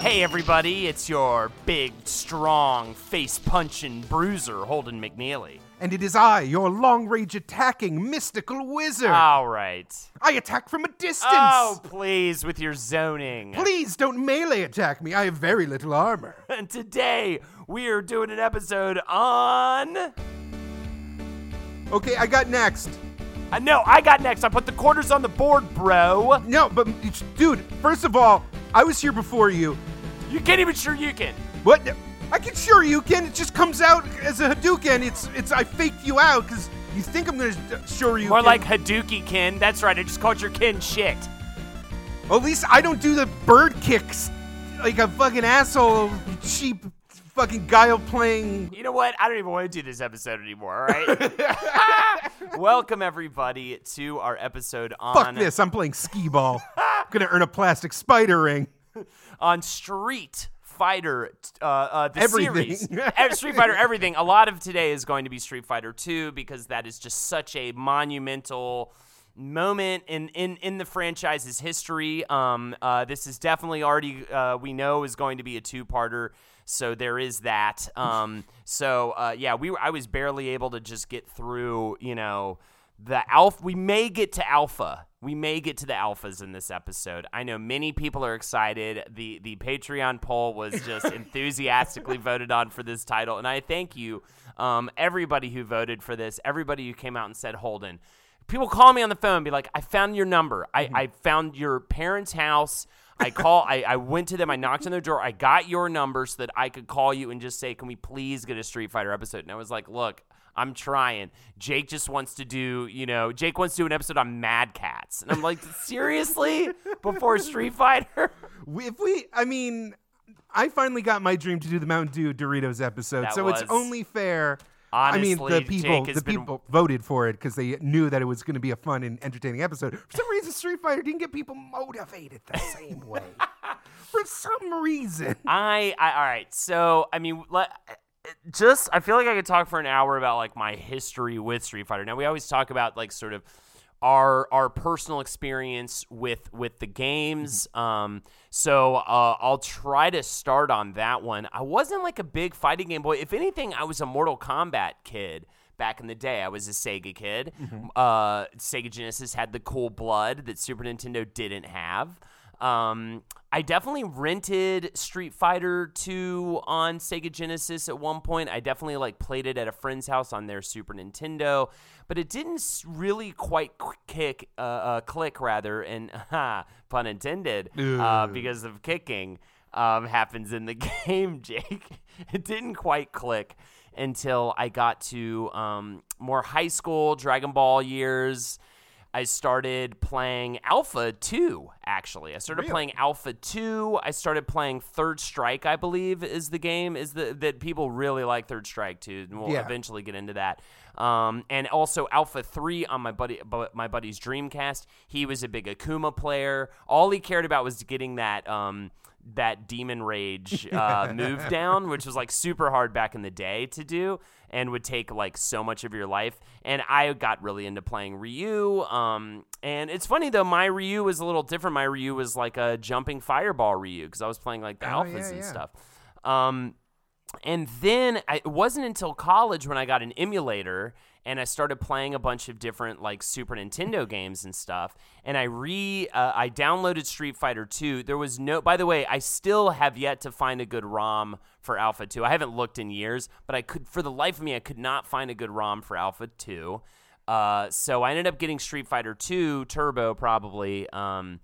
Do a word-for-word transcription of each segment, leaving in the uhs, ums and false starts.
Hey everybody, it's your big, strong, face-punching bruiser, Holden McNeely. And it is I, your long-range attacking mystical wizard. All right. I attack from a distance. Oh, please, with your zoning. Please don't melee attack me. I have very little armor. And today, we are doing an episode on... Okay, I got next. I know, I got next. I put the quarters on the board, bro. No, but, dude, first of all, I was here before you. You can't even Shoryuken. What? I can Shoryuken. It just comes out as a Hadouken. It's, it's, I faked you out because you think I'm going to Shoryuken. More like Hadouken. That's right. I just called your kin shit. Well, at least I don't do the bird kicks like a fucking asshole, cheap fucking guile playing. You know what? I don't even want to do this episode anymore, all right? Welcome, everybody, to our episode on... Fuck this. I'm playing skee ball. I'm going to earn a plastic spider ring. On Street Fighter, uh, uh, the everything. series, Street Fighter, everything. A lot of today is going to be Street Fighter two because that is just such a monumental moment in, in, in the franchise's history. Um, uh, this is definitely already, uh, we know, is going to be a two-parter, so there is that. Um, so, uh, yeah, we I was barely able to just get through, you know, the alpha. We may get to alpha. We may get to the alphas in this episode. I know many people are excited. The the Patreon poll was just enthusiastically voted on for this title, and I thank you, um, everybody who voted for this, everybody who came out and said, Holden. People call me on the phone and be like, I found your number. I, mm-hmm. I found your parents' house. I call. I, I went to them. I knocked on their door. I got your number so that I could call you and just say, can we please get a Street Fighter episode? And I was like, look. I'm trying. Jake just wants to do, you know, Jake wants to do an episode on Mad Cats. And I'm like, seriously? Before Street Fighter? If we, I mean, I finally got my dream to do the Mountain Dew Doritos episode. That so was, it's only fair. Honestly, I mean, the people, the been, people voted for it because they knew that it was going to be a fun and entertaining episode. For some reason, Street Fighter didn't get people motivated the same way. For some reason. I, I all right. So, I mean, let. Just, I feel like I could talk for an hour about, like, my history with Street Fighter. Now, we always talk about, like, sort of our our personal experience with with the games. Um, so uh, I'll try to start on that one. I wasn't, like, a big fighting game boy. If anything, I was a Mortal Kombat kid back in the day. I was a Sega kid. Mm-hmm. Uh, Sega Genesis had the cool blood that Super Nintendo didn't have. Um, I definitely rented Street Fighter two on Sega Genesis at one point. I definitely like played it at a friend's house on their Super Nintendo, but it didn't really quite kick, uh, uh click rather, and uh, pun intended, uh, because of kicking um, happens in the game, Jake. It didn't quite click until I got to um, more high school Dragon Ball years. I started playing Alpha two, actually. I started really? playing Alpha two. I started playing Third Strike, I believe, is the game. Is the that people really like Third Strike two, and we'll yeah. eventually get into that. Um, and also Alpha three on my buddy, my buddy's Dreamcast. He was a big Akuma player. All he cared about was getting that... Um, that demon rage uh, move down, which was like super hard back in the day to do and would take like so much of your life. And I got really into playing Ryu. Um, And it's funny, though, my Ryu was a little different. My Ryu was like a jumping fireball Ryu because I was playing like the oh, alphas yeah, and yeah. stuff. Um, and then I, it wasn't until college when I got an emulator and I started playing a bunch of different like Super Nintendo games and stuff. And I re uh, I downloaded Street Fighter two. There was no, by the way, I still have yet to find a good ROM for Alpha two. I haven't looked in years, but I could, for the life of me, I could not find a good ROM for Alpha two. Uh, so I ended up getting Street Fighter two Turbo, probably, um,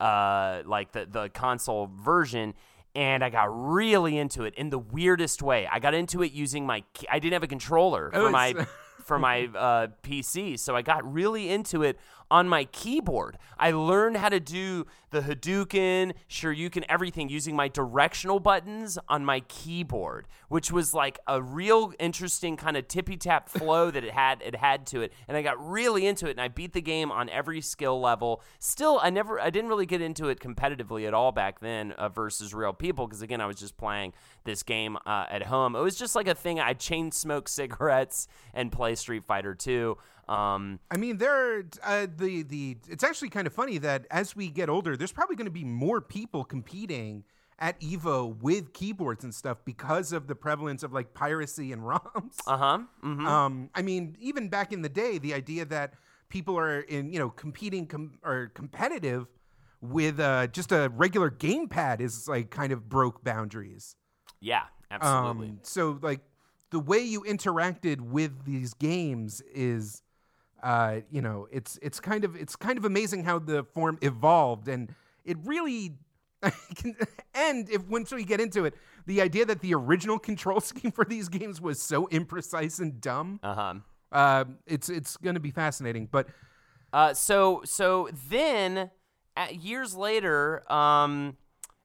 uh, like the, the console version, and I got really into it in the weirdest way. I got into it using my – I didn't have a controller oh, for my – for my uh, P C, so I got really into it on my keyboard. I learned how to do the Hadouken, Shoryuken, everything using my directional buttons on my keyboard, which was like a real interesting kind of tippy-tap flow that it had it had to it, and I got really into it, and I beat the game on every skill level. Still, I never, I didn't really get into it competitively at all back then uh, versus real people, because, again, I was just playing this game uh, at home. It was just like a thing. I chain smoke cigarettes and play Street Fighter two. Um, I mean, there uh, the the it's actually kind of funny that as we get older, there's probably going to be more people competing at EVO with keyboards and stuff because of the prevalence of like piracy and ROMs. Uh huh. Mm-hmm. Um, I mean, even back in the day, the idea that people are in you know competing com- or competitive with uh, just a regular gamepad is like kind of broke boundaries. Yeah, absolutely. Um, so like the way you interacted with these games is. Uh, you know, it's it's kind of it's kind of amazing how the form evolved, and it really. Can, and if once we get into it, the idea that the original control scheme for these games was so imprecise and dumb. Uh-huh. Uh, it's it's going to be fascinating, but uh, so so then at years later, um.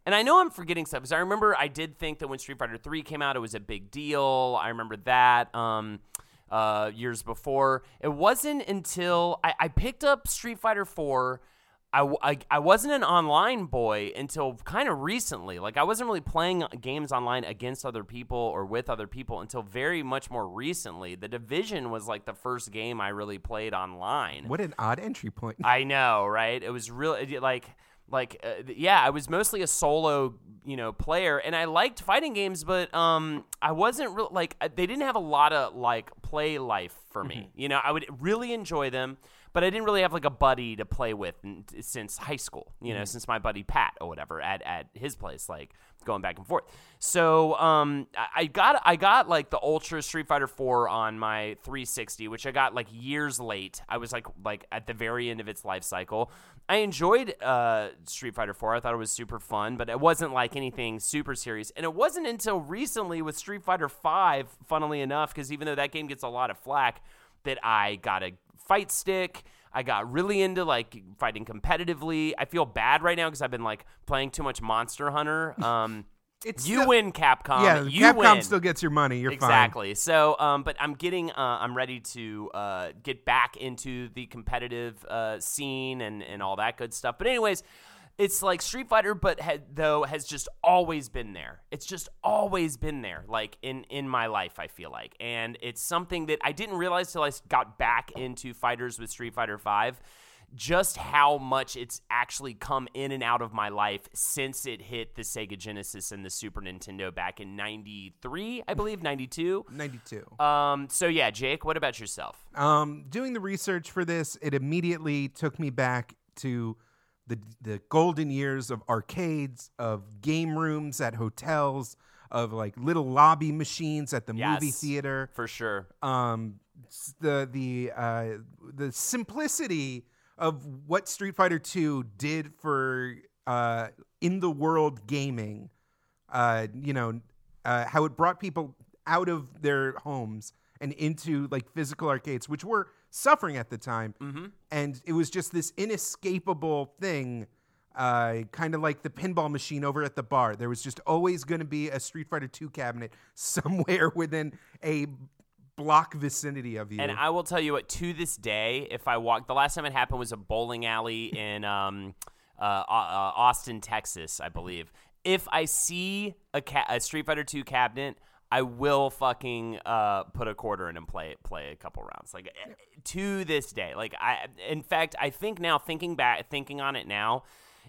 And I know I'm forgetting stuff, because I remember I did think that when Street Fighter three came out, it was a big deal. I remember that. Um. Uh, years before. It wasn't until I, I picked up Street Fighter four. I, I, I wasn't an online boy until kind of recently. Like, I wasn't really playing games online against other people or with other people until very much more recently. The Division was like the first game I really played online. What an odd entry point. I know, right? It was really like... Like, uh, yeah, I was mostly a solo, you know, player, and I liked fighting games, but um, I wasn't real like they didn't have a lot of like play life for me. Mm-hmm. You know, I would really enjoy them, but I didn't really have like a buddy to play with since high school. You know, mm-hmm. since my buddy Pat or whatever at, at his place, like going back and forth. So um, I got I got like the Ultra Street Fighter four on my three sixty, which I got like years late. I was like like at the very end of its life cycle. I enjoyed uh, Street Fighter four. I thought it was super fun, but it wasn't like anything super serious. And it wasn't until recently with Street Fighter five, funnily enough, because even though that game gets a lot of flack, that I got a fight stick. I got really into like fighting competitively. I feel bad right now because I've been like playing too much Monster Hunter. Um, it's you still, win, Capcom. Yeah, you Capcom win. Still gets your money. You're exactly. fine. Exactly. So, um, but I'm getting, uh, I'm ready to uh, get back into the competitive uh, scene and and all that good stuff. But anyways, it's like Street Fighter, but ha- though has just always been there. It's just always been there, like in, in my life, I feel like. And it's something that I didn't realize till I got back into fighters with Street Fighter five, just how much it's actually come in and out of my life since it hit the Sega Genesis and the Super Nintendo back in ninety-three, I believe, ninety-two. ninety-two. Um, so, yeah, Jake, what about yourself? Um, doing the research for this, it immediately took me back to – The, the golden years of arcades, of game rooms at hotels, of like little lobby machines at the yes, movie theater. For sure. Um, the the uh, the simplicity of what Street Fighter two did for uh, in the world gaming. Uh, you know uh, how it brought people out of their homes and into like physical arcades, which were suffering at the time, mm-hmm. and it was just this inescapable thing, uh, kind of like the pinball machine over at the bar. There was just always going to be a Street Fighter two cabinet somewhere within a block vicinity of you. And I will tell you what, to this day, if I walk, the last time it happened was a bowling alley in um, uh, uh, Austin, Texas, I believe. If I see a, ca- a Street Fighter two cabinet, I will fucking uh, put a quarter in and play play a couple rounds. Like, to this day. Like, I, in fact, I think now, thinking back, thinking on it now,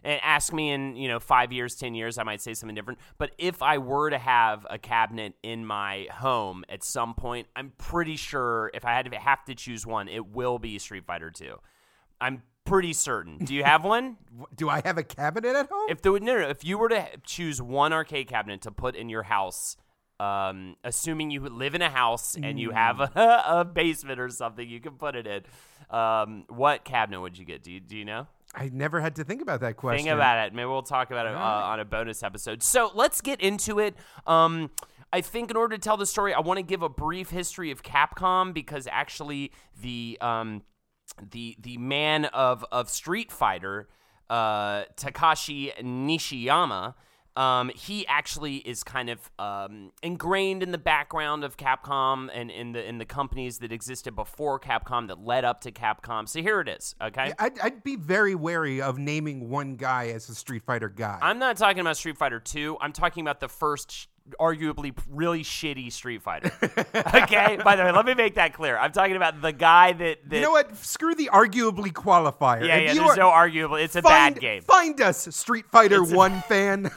and ask me in, you know, five years, ten years, I might say something different. But if I were to have a cabinet in my home at some point, I'm pretty sure if I had to have to choose one, it will be Street Fighter two. I'm pretty certain. Do you have one? Do I have a cabinet at home? If there would, no, no, if you were to choose one arcade cabinet to put in your house, um, assuming you live in a house and you have a, a basement or something you can put it in, um, what cabinet would you get? Do you, do you know? I never had to think about that question. Think about it. Maybe we'll talk about it uh, on a bonus episode. So let's get into it. Um, I think in order to tell the story, I want to give a brief history of Capcom, because actually the um, the the man of, of Street Fighter, uh, Takashi Nishiyama, um, he actually is kind of um, ingrained in the background of Capcom and in the in the companies that existed before Capcom that led up to Capcom. So here it is, okay? Yeah, I'd, I'd be very wary of naming one guy as a Street Fighter guy. I'm not talking about Street Fighter two. I'm talking about the first, arguably really shitty Street Fighter. Okay? By the way, let me make that clear. I'm talking about the guy that... that you know what? Screw the arguably qualifier. Yeah, if yeah, you there's are, no arguably. It's a find, bad game. Find us, Street Fighter it's one a- fan.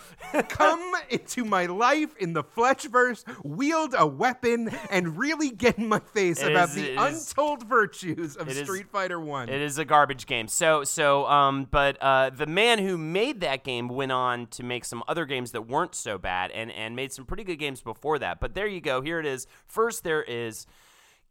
Come into my life in the Fletchverse, wield a weapon, and really get in my face it about is, the untold is, virtues of Street is, Fighter one. It is a garbage game. So, so, um, but uh, the man who made that game went on to make some other games that weren't so bad and, and made some pretty good games before that. But there you go. Here it is. First, there is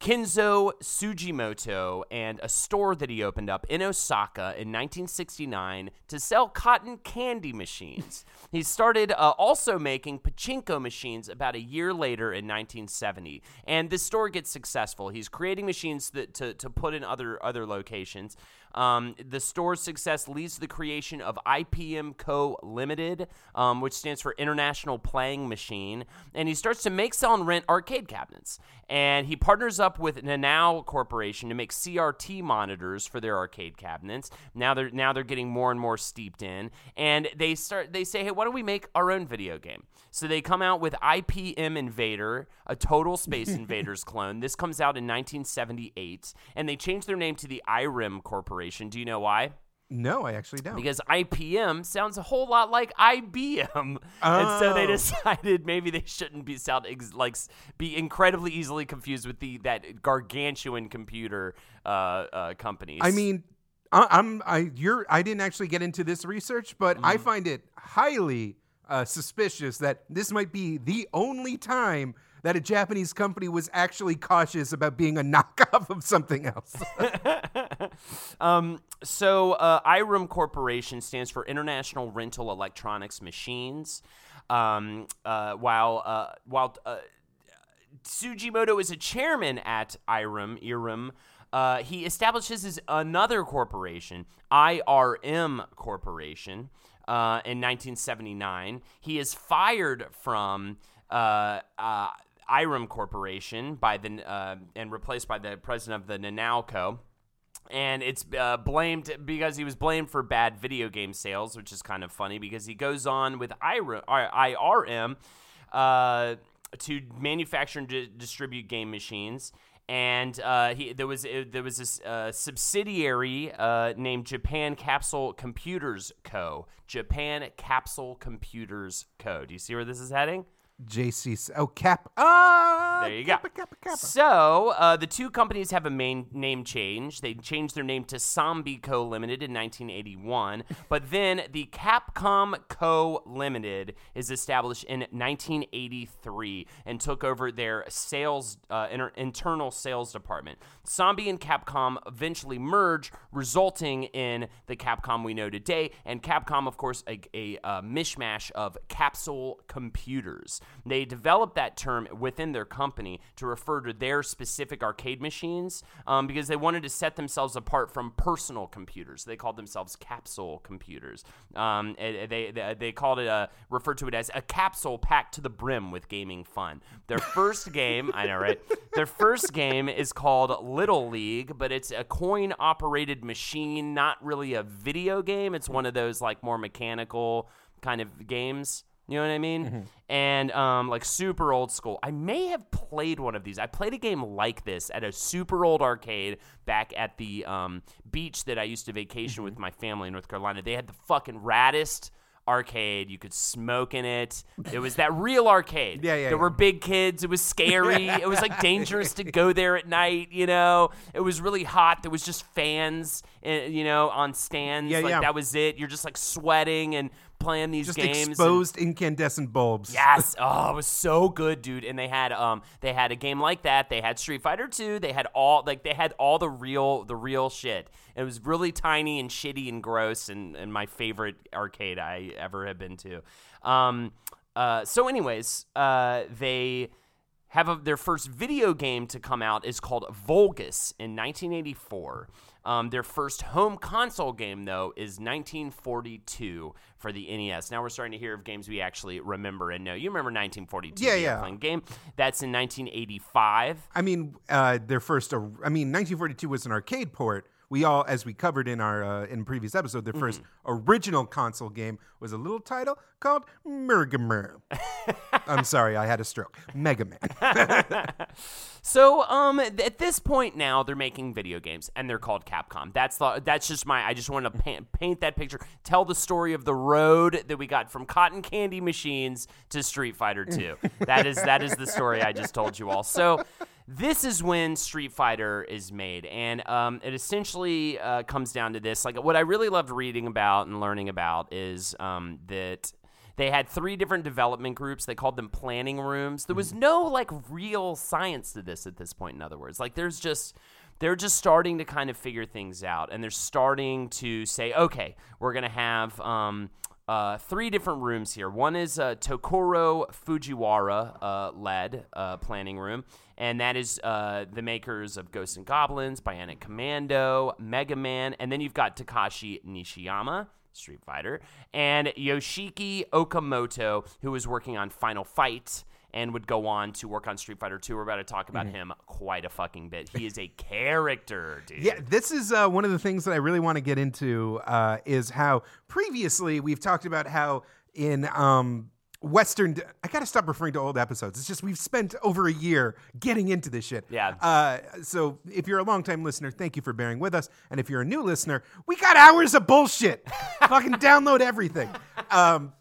Kinzo Tsujimoto and a store that he opened up in Osaka in nineteen sixty-nine to sell cotton candy machines. He started uh, also making pachinko machines about a year later in nineteen seventy. And this store gets successful. He's creating machines that to, to put in other, other locations. Um, the store's success leads to the creation of I P M Co. Limited, um, which stands for International Playing Machine, and he starts to make, sell, and rent arcade cabinets. And he partners up with Nanao Corporation to make C R T monitors for their arcade cabinets. Now they're now they're getting more and more steeped in, and they start they say, hey, why don't we make our own video game? So they come out with I P M Invader, a total Space Invaders clone. This comes out in nineteen seventy-eight, and they change their name to the Irem Corporation. Do you know why? No, I actually don't. Because I P M sounds a whole lot like I B M, oh. And so they decided maybe they shouldn't be sound ex- like be incredibly easily confused with the that gargantuan computer uh, uh, companies. I mean, I, I'm I you're I didn't actually get into this research, but mm-hmm. I find it highly uh, suspicious that this might be the only time that a Japanese company was actually cautious about being a knockoff of something else. um, so uh, Irem Corporation stands for International Rental Electronics Machines, um, uh, while uh, while uh, Tsujimoto is a chairman at Irem, Irem, uh, he establishes his another corporation, I R M Corporation, uh, in nineteen seventy-nine. He is fired from uh, uh, Irem Corporation by the uh, and replaced by the president of the Nanalco, and it's uh, blamed because he was blamed for bad video game sales, which is kind of funny because he goes on with I R M uh, to manufacture and di- distribute game machines. And uh, he, there was uh, there was this uh, subsidiary uh, named Japan Capsule Computers Co. Japan Capsule Computers Co. Do you see where this is heading? J C. Oh, Cap. Ah, there you Kappa, go. Kappa, Kappa. So uh, the two companies have a main name change. They changed their name to Sambi Co. Limited in nineteen eighty-one, but then the Capcom Co. Limited is established in nineteen eighty-three and took over their sales uh, inter- internal sales department. Sambi and Capcom eventually merge, resulting in the Capcom we know today, and Capcom, of course, a, a, a mishmash of capsule computers. They developed that term within their company to refer to their specific arcade machines um, because they wanted to set themselves apart from personal computers. They called themselves capsule computers. Um, they, they they called it a, referred to it as a capsule packed to the brim with gaming fun. Their first game, I know, right? Their first game is called Little League, but it's a coin-operated machine, not really a video game. It's one of those like more mechanical kind of games. You know what I mean? Mm-hmm. And um, like super old school. I may have played one of these. I played a game like this at a super old arcade back at the um, beach that I used to vacation mm-hmm. with my family in North Carolina. They had the fucking raddest arcade. You could smoke in it. It was that real arcade. yeah, yeah. There yeah. were big kids. It was scary. It was like dangerous to go there at night. You know, it was really hot. There was just fans, you know, on stands. Yeah, like yeah. that was it. You're just like sweating and playing these just games, exposed and, incandescent bulbs. Yes, oh, it was so good, dude. And they had um, they had a game like that. They had Street Fighter two. They had all like they had all the real the real shit. It was really tiny and shitty and gross, and, and my favorite arcade I ever have been to. Um, uh, so, anyways, uh, they have a, their first video game to come out is called Vulgus in nineteen eighty-four. Um, their first home console game, though, is nineteen forty-two for the N E S. Now we're starting to hear of games we actually remember and know. You remember nineteen forty-two? Yeah, yeah. Playing game. That's in nineteen eighty-five. I mean, uh, their first. Uh, I mean, nineteen forty-two was an arcade port. We all, as we covered in our uh, in previous episode, their mm-hmm. first original console game was a little title called Mega Man. I'm sorry, I had a stroke. Mega Man. So um, th- at this point now, they're making video games, and they're called Capcom. That's the, that's just my. I just want to paint, paint that picture, tell the story of the road that we got from cotton candy machines to Street Fighter two. that is that is the story I just told you all. So. This is when Street Fighter is made, and um, it essentially uh, comes down to this. Like, what I really loved reading about and learning about is um, that they had three different development groups. They called them planning rooms. There was no, like, real science to this at this point, in other words. Like, there's just... They're just starting to kind of figure things out, and they're starting to say, okay, we're going to have... Um, Uh, three different rooms here. One is uh, Tokuro Fujiwara uh, led uh, planning room, and that is uh, the makers of Ghosts and Goblins, Bionic Commando, Mega Man, and then you've got Takashi Nishiyama, Street Fighter, and Yoshiki Okamoto, who was working on Final Fight and would go on to work on Street Fighter two. We're about to talk about mm-hmm. him quite a fucking bit. He is a character, dude. Yeah, this is uh, one of the things that I really want to get into uh, is how previously we've talked about how in um, Western... I got to stop referring to old episodes. It's just we've spent over a year getting into this shit. Yeah. Uh, so if you're a longtime listener, thank you for bearing with us. And if you're a new listener, we got hours of bullshit. Fucking download everything. Um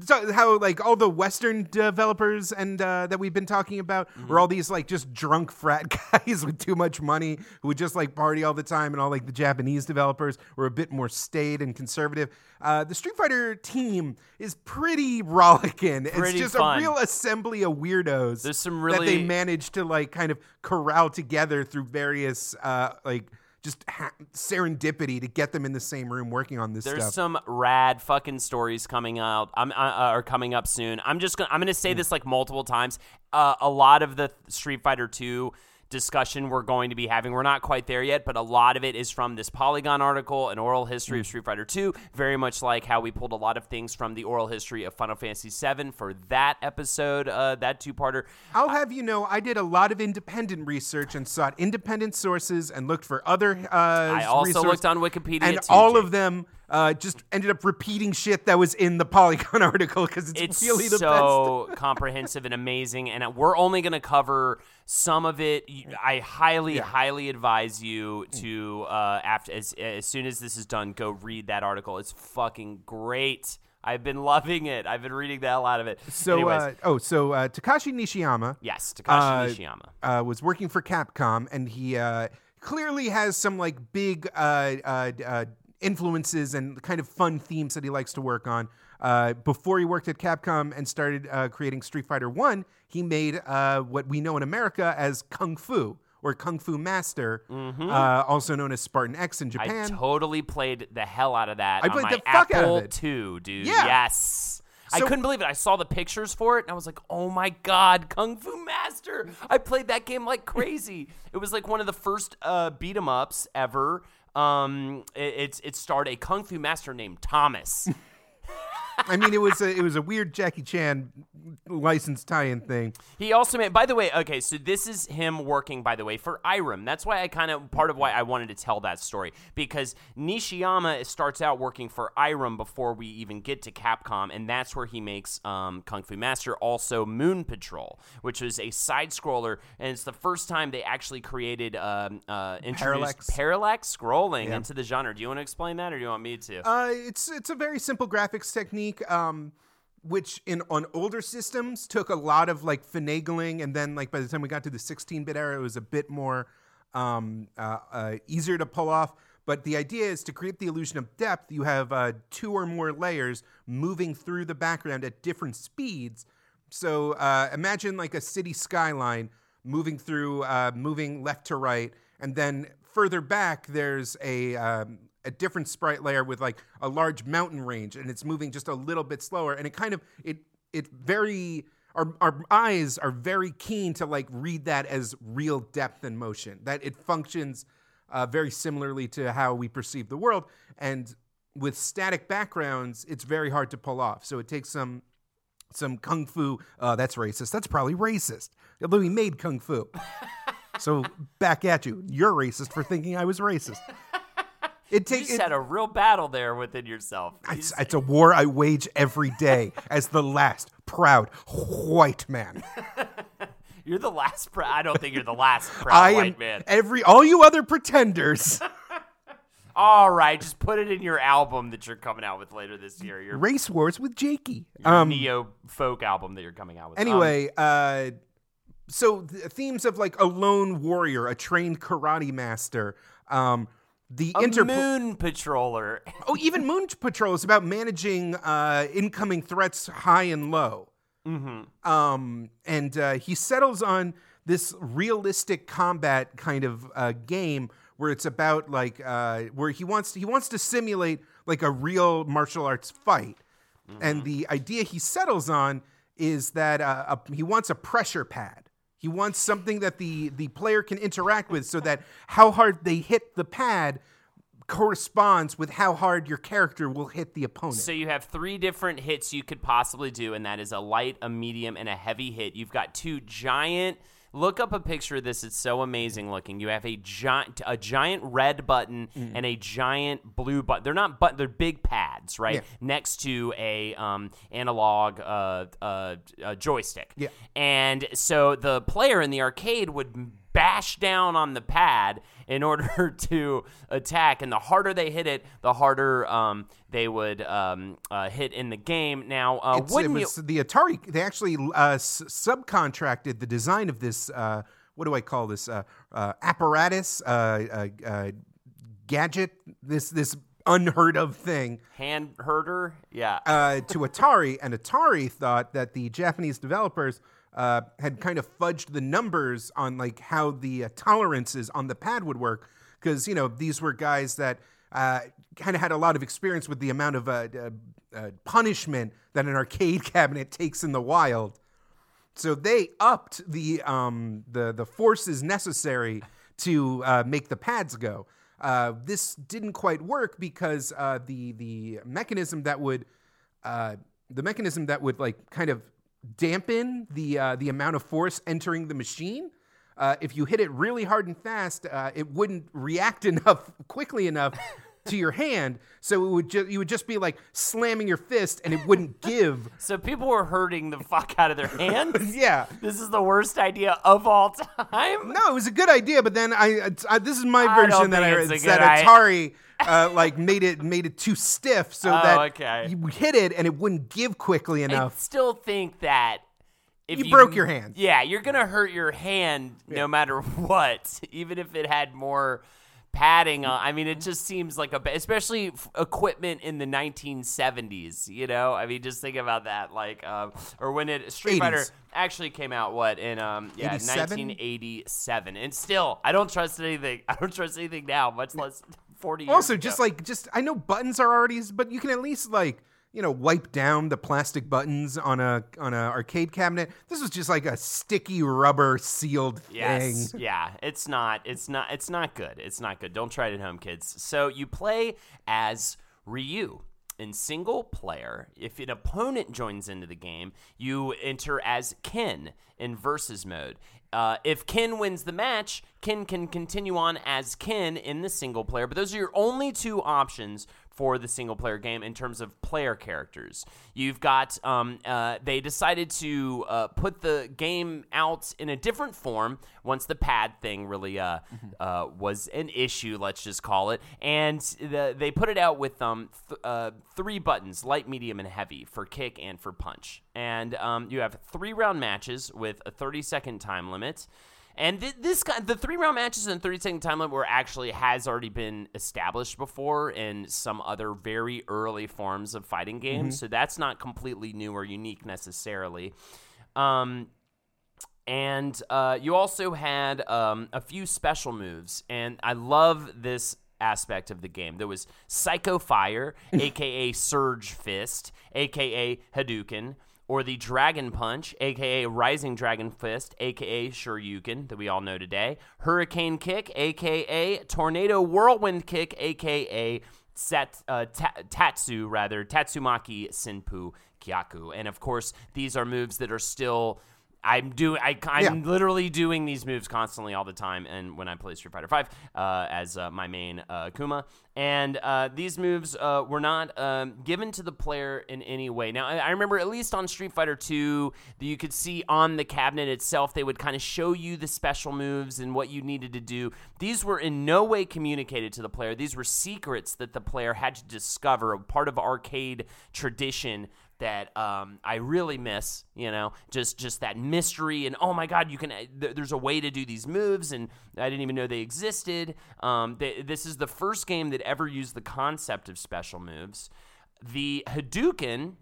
So how like all the Western developers and uh, that we've been talking about mm-hmm. were all these like just drunk frat guys with too much money who would just like party all the time, and all like the Japanese developers were a bit more staid and conservative. Uh, the Street Fighter team is pretty rollicking. Pretty it's just fun. A real assembly of weirdos. There's some really... that they managed to like kind of corral together through various uh, like. Just ha- serendipity to get them in the same room working on this There's stuff. There's some rad fucking stories coming out. I'm uh, are coming up soon. I'm just gonna I'm gonna say mm. this like multiple times. Uh, a lot of the Street Fighter two discussion we're going to be having, we're not quite there yet, but a lot of it is from this Polygon article, an oral history mm. of Street Fighter two, very much like how we pulled a lot of things from the oral history of Final Fantasy seven for that episode, uh, that two-parter. I'll I- have you know, I did a lot of independent research and sought independent sources and looked for other uh I also resources, looked on Wikipedia and too, all Jake. Of them Uh, just ended up repeating shit that was in the Polygon article because it's, it's really the so best. It's so comprehensive and amazing, and we're only going to cover some of it. I highly, yeah. highly advise you to, uh, after as, as soon as this is done, go read that article. It's fucking great. I've been loving it. I've been reading the hell out of it. So, uh, oh, so uh, Takashi Nishiyama. Yes, Takashi uh, Nishiyama. Uh, was working for Capcom, and he uh, clearly has some, like, big... Uh, uh, uh, influences and kind of fun themes that he likes to work on. Uh, before he worked at Capcom and started uh, creating Street Fighter one, he made uh, what we know in America as Kung Fu or Kung Fu Master, mm-hmm. uh, also known as Spartan X in Japan. I totally played the hell out of that. I played on my the fuck Apple out of it. two, dude. Yeah. Yes. So, I couldn't believe it. I saw the pictures for it, and I was like, oh, my God, Kung Fu Master. I played that game like crazy. It was like one of the first uh, beat-em-ups ever. Um, it, it's it starred a Kung Fu master named Thomas. I mean, it was a, it was a weird Jackie Chan license tie-in thing. He also made, by the way, okay, so this is him working, by the way, for Irem. That's why I kind of, part of why I wanted to tell that story, because Nishiyama starts out working for Irem before we even get to Capcom, and that's where he makes um, Kung Fu Master, also Moon Patrol, which is a side-scroller, and it's the first time they actually created, um, uh, introduced parallax, parallax scrolling yeah. into the genre. Do you want to explain that, or do you want me to? Uh, it's it's a very simple graphics technique, um, which in on older systems took a lot of like finagling, and then like by the time we got to the sixteen-bit era, it was a bit more um, uh, uh, easier to pull off. But the idea is to create the illusion of depth. You have uh, two or more layers moving through the background at different speeds. So uh, imagine like a city skyline moving through, uh, moving left to right, and then further back there's a um, a different sprite layer with like a large mountain range, and it's moving just a little bit slower. And it kind of it it very our our eyes are very keen to like read that as real depth and motion. That it functions uh, very similarly to how we perceive the world. And with static backgrounds, it's very hard to pull off. So it takes some. Some kung fu, uh, that's racist. That's probably racist. Although he made kung fu. So back at you. You're racist for thinking I was racist. It ta- you just it, had a real battle there within yourself. It's, it's a war I wage every day as the last proud white man. You're the last proud. I don't think you're the last proud I white am man. Every all you other pretenders. All right, just put it in your album that you're coming out with later this year. Your Race Wars with Jakey. Your um, neo-folk album that you're coming out with. Anyway, um, uh, so the themes of like a lone warrior, a trained karate master, um, the a inter- moon patroller. Oh, even Moon Patrol is about managing uh, incoming threats high and low. Mm-hmm. Um, and uh, he settles on this realistic combat kind of uh, game where it's about like uh, where he wants to, he wants to simulate like a real martial arts fight, mm-hmm. and the idea he settles on is that uh, a, he wants a pressure pad. He wants something that the the player can interact with, so that how hard they hit the pad corresponds with how hard your character will hit the opponent. So you have three different hits you could possibly do, and that is a light, a medium, and a heavy hit. You've got two giant. Look up a picture of this. It's so amazing looking. You have a giant, a giant red button mm. and a giant blue button. They're not but they're big pads, right? Yeah. Next to a um, analog uh, uh, uh, joystick. Yeah. And so the player in the arcade would bash down on the pad in order to attack, and the harder they hit it, the harder um, they would um, uh, hit in the game. Now, uh, wouldn't it was you- the Atari? They actually uh, s- subcontracted the design of this. Uh, what do I call this uh, uh, apparatus? Uh, uh, uh, gadget? This this unheard of thing? Hand herder? Yeah. uh, to Atari, and Atari thought that the Japanese developers. Uh, had kind of fudged the numbers on like how the uh, tolerances on the pad would work, because you know these were guys that uh, kind of had a lot of experience with the amount of uh, uh, uh, punishment that an arcade cabinet takes in the wild. So they upped the um, the the forces necessary to uh, make the pads go. Uh, this didn't quite work because uh, the the mechanism that would uh, the mechanism that would like kind of dampen the uh, the amount of force entering the machine. Uh, if you hit it really hard and fast, uh, it wouldn't react enough quickly enough to your hand, so it would ju- you would just be like slamming your fist, and it wouldn't give. So people were hurting the fuck out of their hands. Yeah, this is the worst idea of all time. No, it was a good idea, but then I, I this is my I version that I read that Atari uh, like made it made it too stiff, so oh, that okay. you hit it and it wouldn't give quickly enough. I still think that. If you, you broke your hand. Yeah, you're gonna hurt your hand yeah. no matter what, even if it had more. Padding on. I mean, it just seems like a, especially f- equipment in the nineteen seventies, you know? I mean, just think about that. Like, um, or when it, Street Fighter actually came out, what, in, um, yeah, nineteen eighty-seven. And still, I don't trust anything. I don't trust anything now, much less forty years Also, ago. just like, just, I know buttons are already, but you can at least, like, you know, wipe down the plastic buttons on a on an arcade cabinet. This was just like a sticky rubber sealed yes. thing. Yeah, it's not, it's not, it's not good. It's not good. Don't try it at home, kids. So you play as Ryu, in single player, if an opponent joins into the game, you enter as Ken in versus mode. Uh, if Ken wins the match, Ken can continue on as Ken in the single player. But those are your only two options for the single player game in terms of player characters. You've got, um, uh, they decided to uh, put the game out in a different form once the pad thing really uh, uh, was an issue, let's just call it. And the, they put it out with um, th- uh, three buttons, light, medium, and heavy, for kick and for punch. And um, you have three round matches with a thirty second time limit. And th- this guy, the three round matches and thirty second time limit were actually has already been established before in some other very early forms of fighting games. Mm-hmm. So that's not completely new or unique necessarily. Um, and uh, you also had um, a few special moves. And I love this aspect of the game. There was Psycho Fire, a k a. Surge Fist, a k a. Hadouken, or the Dragon Punch, a k a. Rising Dragon Fist, a k a. Shoryuken, that we all know today, Hurricane Kick, a k a. Tornado Whirlwind Kick, a k a. Sat, uh, ta- Tatsu, rather, Tatsumaki Senpu Kyaku. And, of course, these are moves that are still... I'm do I, I'm yeah. literally doing these moves constantly all the time, and when I play Street Fighter five uh, as uh, my main uh, Kuma, and uh, these moves uh, were not um, given to the player in any way. Now, I, I remember at least on Street Fighter two, you could see on the cabinet itself they would kind of show you the special moves and what you needed to do. These were in no way communicated to the player. These were secrets that the player had to discover, part of arcade tradition that um, I really miss, you know, just just that mystery and, oh, my God, you can. Th- there's a way to do these moves, and I didn't even know they existed. Um, they, this is the first game that ever used the concept of special moves. The Hadouken,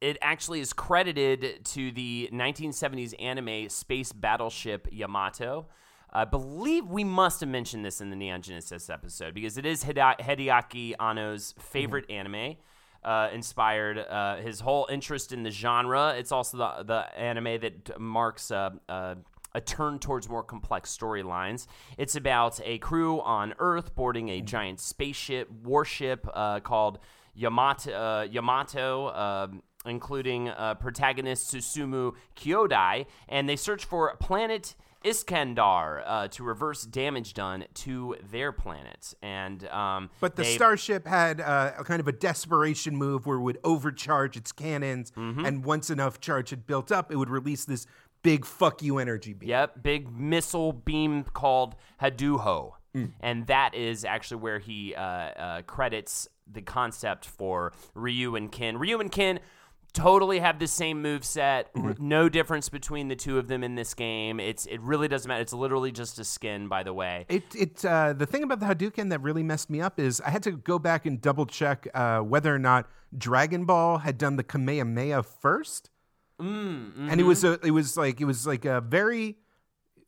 it actually is credited to the nineteen seventies anime Space Battleship Yamato. I believe we must have mentioned this in the Neon Genesis episode because it is Hide- Hideaki Anno's favorite mm-hmm. anime. Uh, inspired uh, his whole interest in the genre. It's also the the anime that marks a, a, a turn towards more complex storylines. It's about a crew on Earth boarding a giant spaceship warship uh, called Yamato, uh, Yamato uh, including uh, protagonist Susumu Kyodai, and they search for planet Iskandar uh, to reverse damage done to their planet. And um, But the starship had uh, a kind of a desperation move where it would overcharge its cannons, mm-hmm. and once enough charge had built up, it would release this big fuck you energy beam. Yep, big missile beam called Hadouho. Mm. And that is actually where he uh, uh, credits the concept for Ryu and Ken. Ryu and Ken... totally have the same moveset. Mm-hmm. No difference between the two of them in this game. It's It really doesn't matter. It's literally just a skin, by the way. It it uh, the thing about the Hadouken that really messed me up is I had to go back and double-check uh, whether or not Dragon Ball had done the Kamehameha first. Mm-hmm. And it was a, it was like it was like a very...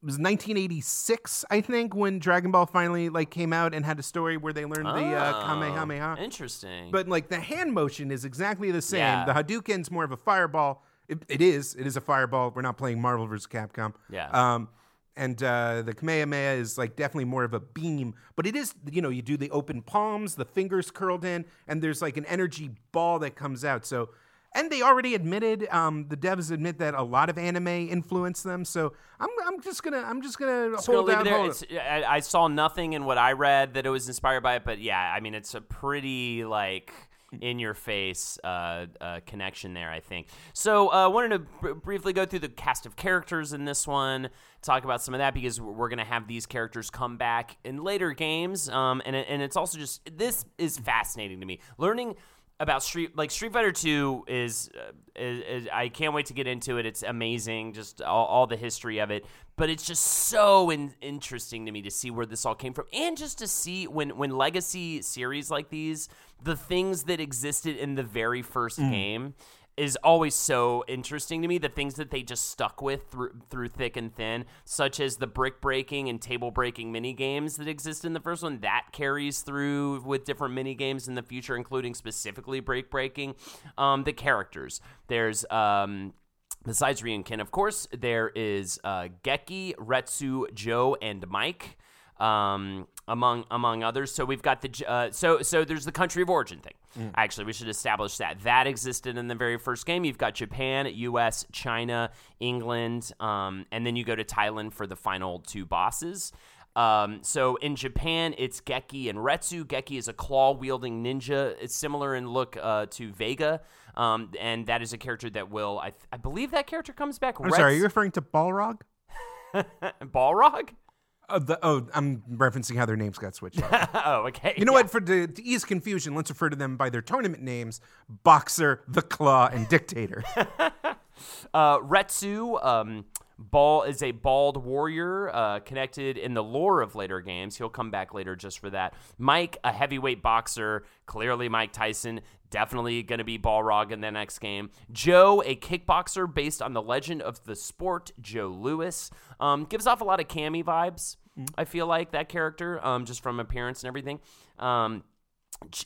It was nineteen eighty-six, I think, when Dragon Ball finally like came out and had a story where they learned oh, the uh, Kamehameha. Interesting. But like the hand motion is exactly the same. Yeah. The Hadouken's more of a fireball. It, it is. It is a fireball. We're not playing Marvel versus. Capcom. Yeah. Um, and uh, the Kamehameha is like definitely more of a beam. But it is, you know, you do the open palms, the fingers curled in, and there's like an energy ball that comes out. So. And they already admitted, um, the devs admit that a lot of anime influenced them. So I'm, I'm just gonna, I'm just gonna just hold gonna down. Hold I, I saw nothing in what I read that it was inspired by it, but yeah, I mean, it's a pretty like in-your-face uh, uh, connection there, I think. So I uh, wanted to br- briefly go through the cast of characters in this one, talk about some of that, because we're going to have these characters come back in later games, um, and and it's also just this is fascinating to me. Learning. About Street, like Street Fighter two is, uh, is, is, I can't wait to get into it. It's amazing, just all, all the history of it. But it's just so in- interesting to me to see where this all came from, and just to see when, when legacy series like these, the things that existed in the very first mm. game, is always so interesting to me. The things that they just stuck with through, through thick and thin, such as the brick breaking and table breaking mini games that exist in the first one, that carries through with different mini games in the future, including specifically brick breaking. Um, the characters, there's um, besides Ryu and Ken, of course, there is uh, Geki, Retsu, Joe, and Mike. Um, among among others. So we've got the uh, so so there's the country of origin thing. Mm. Actually, we should establish that that existed in the very first game. You've got Japan, U S, China, England, um, and then you go to Thailand for the final two bosses. Um, so in Japan, it's Geki and Retsu. Geki is a claw-wielding ninja. It's similar in look uh, to Vega, um, and that is a character that will, I, th- I believe that character comes back. I'm Rets- sorry, are you referring to Balrog? Balrog? Uh, the, oh, I'm referencing how their names got switched out. Oh, okay. You know yeah. what? For to, to ease confusion, let's refer to them by their tournament names: Boxer, The Claw, and Dictator. uh, Retsu, um, Ball is a bald warrior, uh, connected in the lore of later games. He'll come back later just for that. Mike, a heavyweight boxer, clearly Mike Tyson. Definitely going to be Balrog in the next game. Joe, a kickboxer based on the legend of the sport, Joe Louis. Um, gives off a lot of Cammy vibes, mm-hmm. I feel like, that character, um, just from appearance and everything. Um,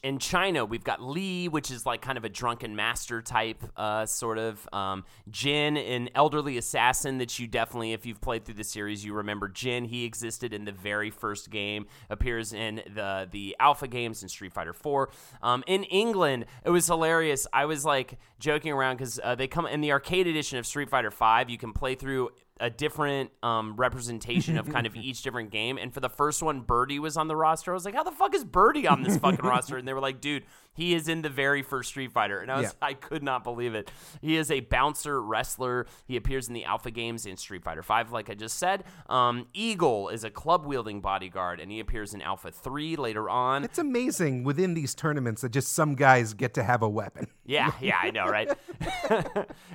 in China, we've got Lee, which is like kind of a drunken master type, uh, sort of. Um, Jin, an elderly assassin that you definitely, if you've played through the series, you remember Jin. He existed in the very first game, appears in the, the alpha games in Street Fighter four. Um, in England, it was hilarious. I was like joking around because uh, they come in the arcade edition of Street Fighter five. You can play through a different um, representation of kind of each different game. And for the first one, Birdie was on the roster. I was like, how the fuck is Birdie on this fucking roster? And they were like, dude, he is in the very first Street Fighter. And I was, yeah. I could not believe it. He is a bouncer wrestler. He appears in the alpha games in Street Fighter five, like I just said. Um, Eagle is a club-wielding bodyguard, and he appears in Alpha three later on. It's amazing within these tournaments that just some guys get to have a weapon. Yeah, yeah, I know, right?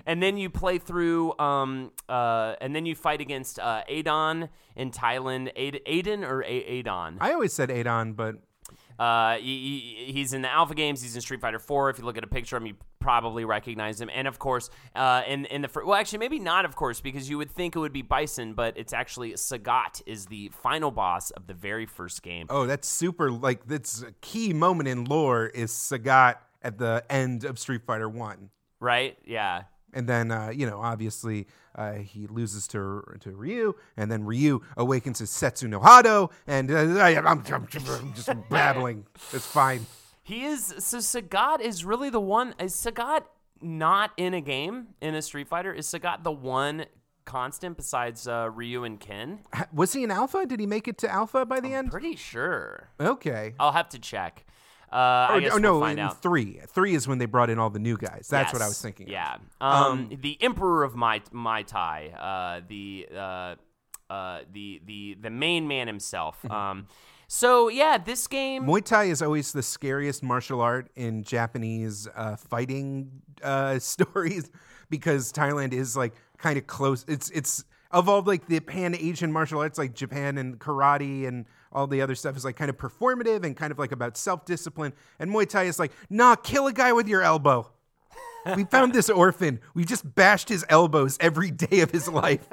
And then you play through, um, uh, and then you fight against uh, Adon in Thailand. Ad- Aiden or A- Adon? I always said Adon, but... Uh, he, he's in the alpha games. He's in Street Fighter four. If you look at a picture of him, you probably recognize him. And of course, uh, in in the fr- well, actually, maybe not. Of course, because you would think it would be Bison, but it's actually Sagat is the final boss of the very first game. Oh, that's super! Like, that's a key moment in lore is Sagat at the end of Street Fighter one. Right? Yeah. And then, uh, you know, obviously uh, he loses to to Ryu, and then Ryu awakens his Setsu no Hado, and uh, I, I'm, I'm just babbling. It's fine. He is, so Sagat is really the one, is Sagat not in a game in a Street Fighter? Is Sagat the one constant besides uh, Ryu and Ken? Was he in Alpha? Did he make it to Alpha by the I'm end? I'm pretty sure. Okay. I'll have to check. Uh, oh, I guess oh, no, we'll find in out. three. Three is when they brought in all the new guys. That's yes. what I was thinking yeah. of. Yeah. Um, um, the Emperor of Mai, Mai Tai, uh, the, uh, uh, the, the, the main man himself. um, so, yeah, this game... Muay Thai is always the scariest martial art in Japanese uh, fighting uh, stories because Thailand is, like, kind of close. It's, it's of all, like, the Pan-Asian martial arts, like Japan and karate and... all the other stuff is like kind of performative and kind of like about self-discipline. And Muay Thai is like, nah, kill a guy with your elbow. We found this orphan. We just bashed his elbows every day of his life.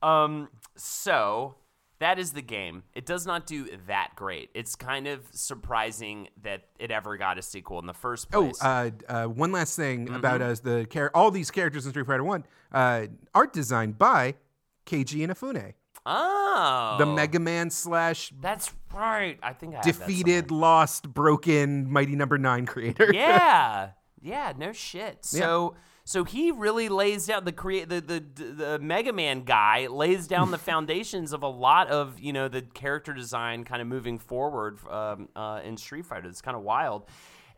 um, so that is the game. It does not do that great. It's kind of surprising that it ever got a sequel in the first place. Oh, uh, uh, one last thing mm-hmm. about us, the char- all these characters in Street Fighter one, uh, art designed by Keiji Inafune. Oh, the Mega Man slash that's right. I think I defeated, that lost, broken Mighty Number Nine creator. Yeah, yeah, no shit. So, yeah. so he really lays down the create the, the the Mega Man guy lays down the foundations of a lot of, you know, the character design kind of moving forward um, uh, in Street Fighter. It's kind of wild.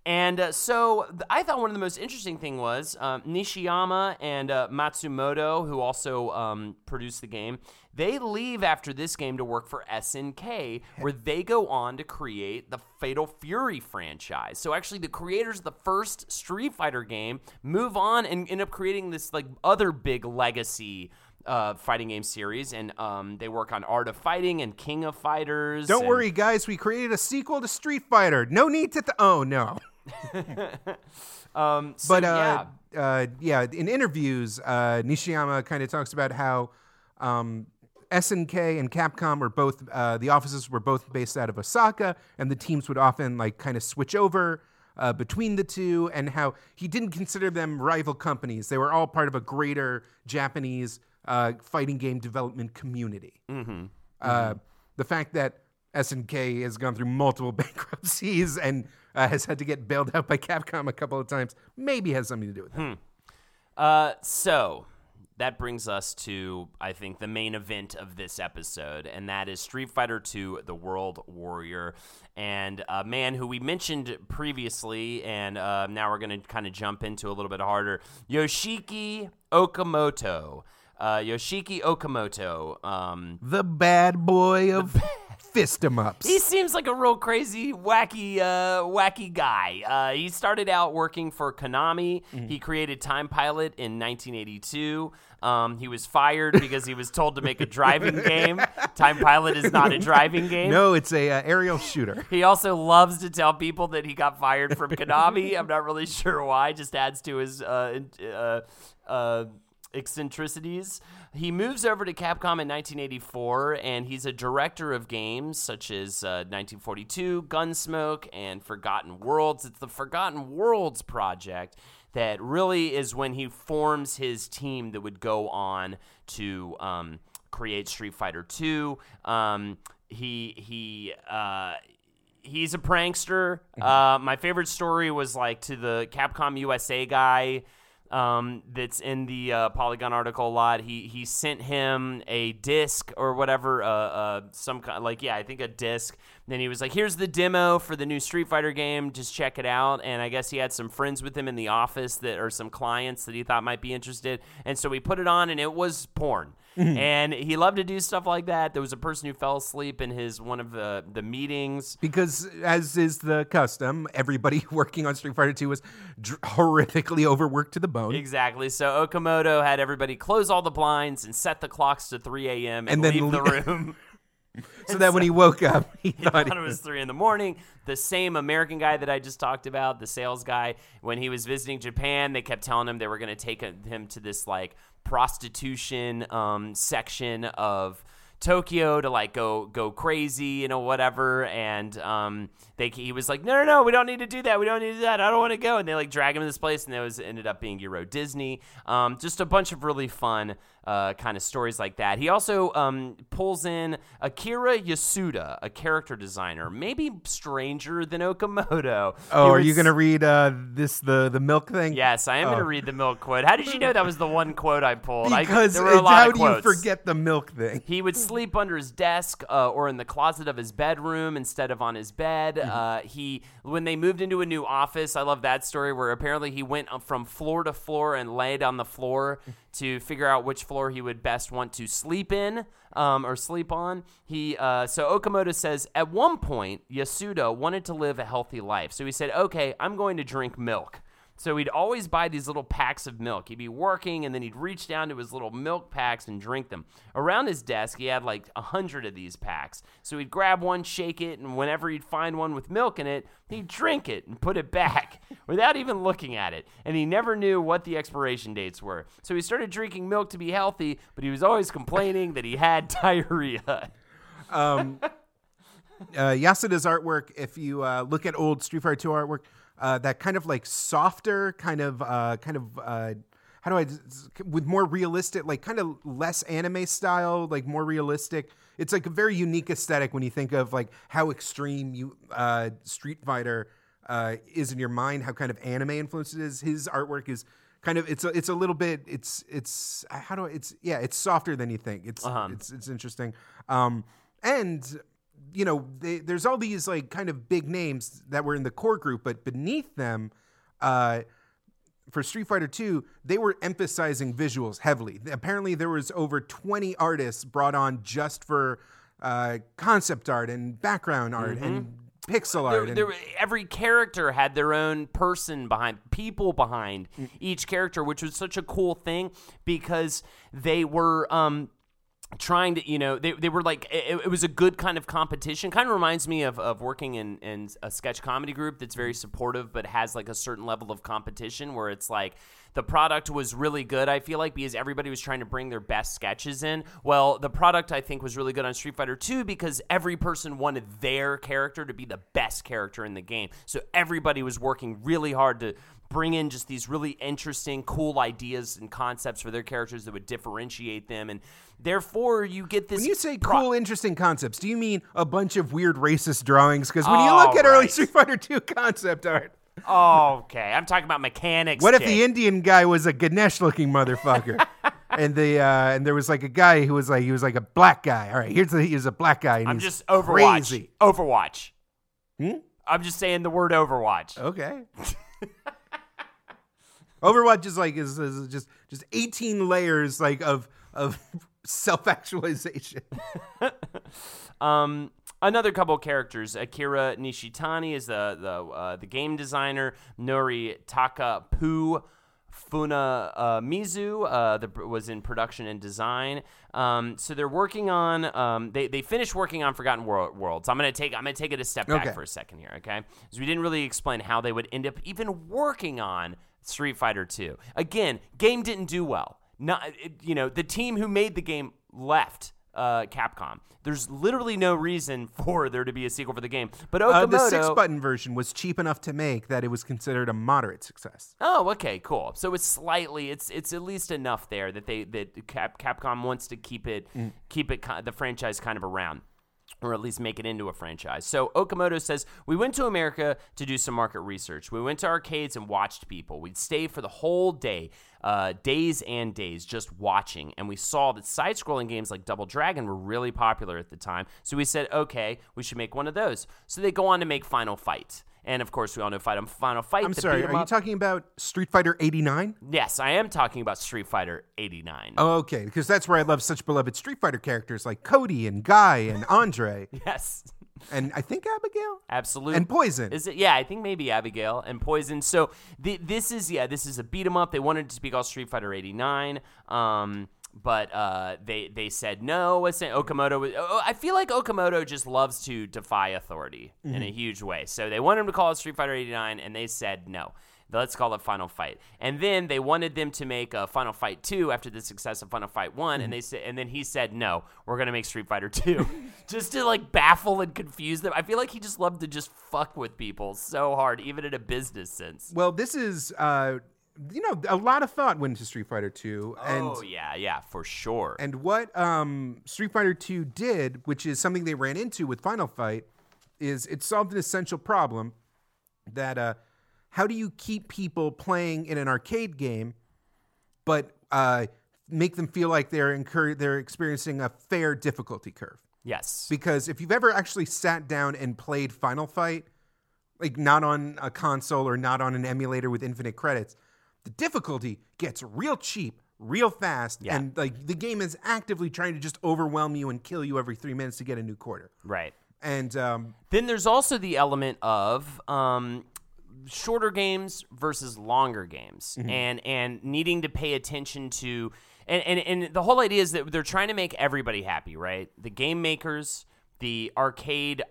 And uh, so th- I thought one of the most interesting thing was um, Nishiyama and uh, Matsumoto, who also um, produced the game, they leave after this game to work for S N K, where they go on to create the Fatal Fury franchise. So actually the creators of the first Street Fighter game move on and end up creating this like other big legacy Uh, fighting game series, and um, they work on Art of Fighting and King of Fighters. Don't and... worry, guys. We created a sequel to Street Fighter. No need to... Th- oh, no. um, so, but, uh, yeah. Uh, yeah, in interviews, uh, Nishiyama kind of talks about how um, S N K and Capcom were both... Uh, the offices were both based out of Osaka, and the teams would often, like, kind of switch over uh, between the two, and how he didn't consider them rival companies. They were all part of a greater Japanese... Uh, fighting game development community. Mm-hmm. Uh, mm-hmm. The fact that S N K has gone through multiple bankruptcies and uh, has had to get bailed out by Capcom a couple of times. Maybe has something to do with that. Hmm. Uh, so that brings us to, I think, the main event of this episode, and that is Street Fighter two, The World Warrior. And a man who we mentioned previously, and uh, now we're going to kind of jump into a little bit harder, Yoshiki Okamoto. Uh, Yoshiki Okamoto. Um, the bad boy of... Fist him ups. He seems like a real crazy, wacky, uh, wacky guy. Uh, he started out working for Konami. Mm-hmm. He created Time Pilot in nineteen eighty-two. Um, he was fired because he was told to make a driving game. Time Pilot is not a driving game. No, it's a uh, aerial shooter. He also loves to tell people that he got fired from Konami. I'm not really sure why. Just adds to his uh, uh, uh, eccentricities. He moves over to Capcom in nineteen eighty-four, and he's a director of games such as uh, nineteen forty-two, Gunsmoke, and Forgotten Worlds. It's the Forgotten Worlds project that really is when he forms his team that would go on to um, create Street Fighter two. Um, he he uh, he's a prankster. Uh, my favorite story was like to the Capcom U S A guy. Um, that's in the uh, Polygon article a lot. He he sent him a disc or whatever, uh, uh, some kind, like yeah, I think a disc. And then he was like, "Here's the demo for the new Street Fighter game. Just check it out." And I guess he had some friends with him in the office that or some clients that he thought might be interested. And so he put it on, and it was porn. Mm-hmm. And he loved to do stuff like that. There was a person who fell asleep in his one of the, the meetings. Because, as is the custom, everybody working on Street Fighter two was dr- horrifically overworked to the bone. Exactly. So Okamoto had everybody close all the blinds and set the clocks to three a.m. and, and then leave the room. So that so when he woke up, he, he thought, thought it was three in the morning. The same American guy that I just talked about, the sales guy, when he was visiting Japan, they kept telling him they were going to take a, him to this like prostitution um, section of Tokyo to like go go crazy, you know, whatever. And um, they he was like, no, no, no, we don't need to do that. We don't need to do that. I don't want to go. And they like drag him to this place, and it was ended up being Euro Disney. Um, just a bunch of really fun uh, kind of stories like that. He also um, pulls in Akira Yasuda, a character designer, maybe stranger than Okamoto. Oh, was, are you going to read uh, this the the milk thing? Yes, I am oh. going to read the milk quote. How did you know that was the one quote I pulled? Because I, there were a lot how of do quotes. You forget the milk thing? He would sleep under his desk uh, or in the closet of his bedroom instead of on his bed. Mm-hmm. Uh, he when they moved into a new office, I love that story where apparently he went from floor to floor and laid on the floor to figure out which floor he would best want to sleep in um, or sleep on. He uh, so Okamoto says at one point Yasuda wanted to live a healthy life, so he said, "Okay, I'm going to drink milk." So he'd always buy these little packs of milk. He'd be working, and then he'd reach down to his little milk packs and drink them. Around his desk, he had like a hundred of these packs. So he'd grab one, shake it, and whenever he'd find one with milk in it, he'd drink it and put it back without even looking at it. And he never knew what the expiration dates were. So he started drinking milk to be healthy, but he was always complaining that he had diarrhea. um, uh, Yasuda's artwork, if you uh, look at old Street Fighter two artwork, Uh, that kind of like softer, kind of, uh, kind of, uh, how do I, with more realistic, like kind of less anime style, like more realistic. It's like a very unique aesthetic when you think of like how extreme you uh, Street Fighter uh, is in your mind, how kind of anime influence it is. His artwork is kind of, it's a, it's a little bit, it's, it's, how do I, it's, yeah, it's softer than you think. It's, uh-huh. it's, it's interesting. Um, and you know, they, there's all these like kind of big names that were in the core group, but beneath them, uh, for Street Fighter two, they were emphasizing visuals heavily. Apparently, there was over twenty artists brought on just for uh, concept art and background art mm-hmm. and pixel art. There, and- there, every character had their own person behind, people behind mm-hmm. each character, which was such a cool thing because they were. Um, Trying to, you know, they they were like, it, it was a good kind of competition. Kind of reminds me of, of working in, in a sketch comedy group that's very supportive but has like a certain level of competition where it's like, the product was really good, I feel like, because everybody was trying to bring their best sketches in. Well, the product, I think, was really good on Street Fighter two because every person wanted their character to be the best character in the game. So everybody was working really hard to bring in just these really interesting, cool ideas and concepts for their characters that would differentiate them. And Therefore, you get this... When you say pro- cool, interesting concepts, do you mean a bunch of weird racist drawings? Because when oh, you look at right. early Street Fighter two concept art... Oh, okay. I'm talking about mechanics. What Jake. If the Indian guy was a Ganesh-looking motherfucker? And the uh, and there was like a guy who was like, he was like a black guy. All right, here's the, here's a black guy. And I'm just Overwatch. Crazy. Overwatch. Hmm? I'm just saying the word Overwatch. Okay. Overwatch is like is, is just just eighteen layers like of of self-actualization. um. Another couple of characters. Akira Nishitani is the the uh, the game designer. Nori Takapu Funamizu uh, the, was in production and design. Um, so they're working on. Um, they they finished working on Forgotten World, Worlds. I'm gonna take I'm gonna take it a step back okay. for a second here, okay? Because we didn't really explain how they would end up even working on Street Fighter two. Again, game didn't do well. Not you know the team who made the game left. Uh, Capcom. There's literally no reason for there to be a sequel for the game. But Okamoto, uh, the six-button version was cheap enough to make that it was considered a moderate success. Oh, okay, cool. So it's slightly, it's it's at least enough there that they that Cap, Capcom wants to keep it mm. keep it the franchise kind of around. Or at least make it into a franchise. So Okamoto says, we went to America to do some market research. We went to arcades and watched people. We'd stay for the whole day, uh, days and days, just watching. And we saw that side-scrolling games like Double Dragon were really popular at the time. So we said, okay, we should make one of those. So they go on to make Final Fight. And, of course, we all know Final Fight. I'm sorry, are you talking about Street Fighter eighty-nine? Yes, I am talking about Street Fighter eighty-nine. Oh, okay, because that's where I love such beloved Street Fighter characters like Cody and Guy and Andre. Yes. And I think Abigail? Absolutely. And Poison. Is it? Yeah, I think maybe Abigail and Poison. So th- this is, yeah, this is a beat-em-up. They wanted to be called Street Fighter eighty-nine. Um... But uh, they they said no. Okamoto was, oh, I feel like Okamoto just loves to defy authority mm-hmm. in a huge way. So they wanted him to call it Street Fighter eighty-nine, and they said no. Let's call it Final Fight. And then they wanted them to make a Final Fight two after the success of Final Fight one, mm-hmm. and they said, and then he said no. We're gonna make Street Fighter two, just to like baffle and confuse them. I feel like he just loved to just fuck with people so hard, even in a business sense. Well, this is. Uh... You know, a lot of thought went into Street Fighter two. And, oh, yeah, yeah, for sure. And what um, Street Fighter two did, which is something they ran into with Final Fight, is it solved an essential problem that uh, how do you keep people playing in an arcade game but uh, make them feel like they're incur- they're experiencing a fair difficulty curve? Yes. Because if you've ever actually sat down and played Final Fight, like not on a console or not on an emulator with infinite credits, the difficulty gets real cheap, real fast, yeah. and like the game is actively trying to just overwhelm you and kill you every three minutes to get a new quarter. Right. And um, then there's also the element of um, shorter games versus longer games, mm-hmm. and and needing to pay attention to, and, and and the whole idea is that they're trying to make everybody happy, right? The game makers, the arcade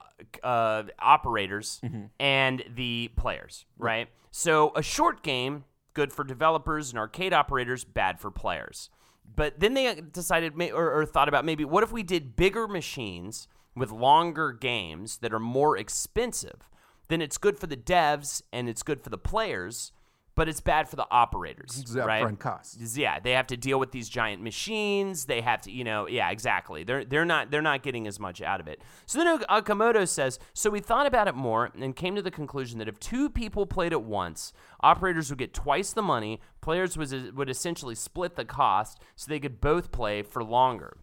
uh, operators, mm-hmm. and the players, right? Mm-hmm. So a short game. Good for developers and arcade operators, bad for players. But then they decided or, or thought about maybe what if we did bigger machines with longer games that are more expensive? Then it's good for the devs and it's good for the players, but it's bad for the operators, it's right? Upfront costs. Yeah, they have to deal with these giant machines. They have to, you know, yeah, exactly. They're they're not they're not getting as much out of it. So then Okamoto says, so we thought about it more and came to the conclusion that if two people played at once, operators would get twice the money. Players was would essentially split the cost, so they could both play for longer.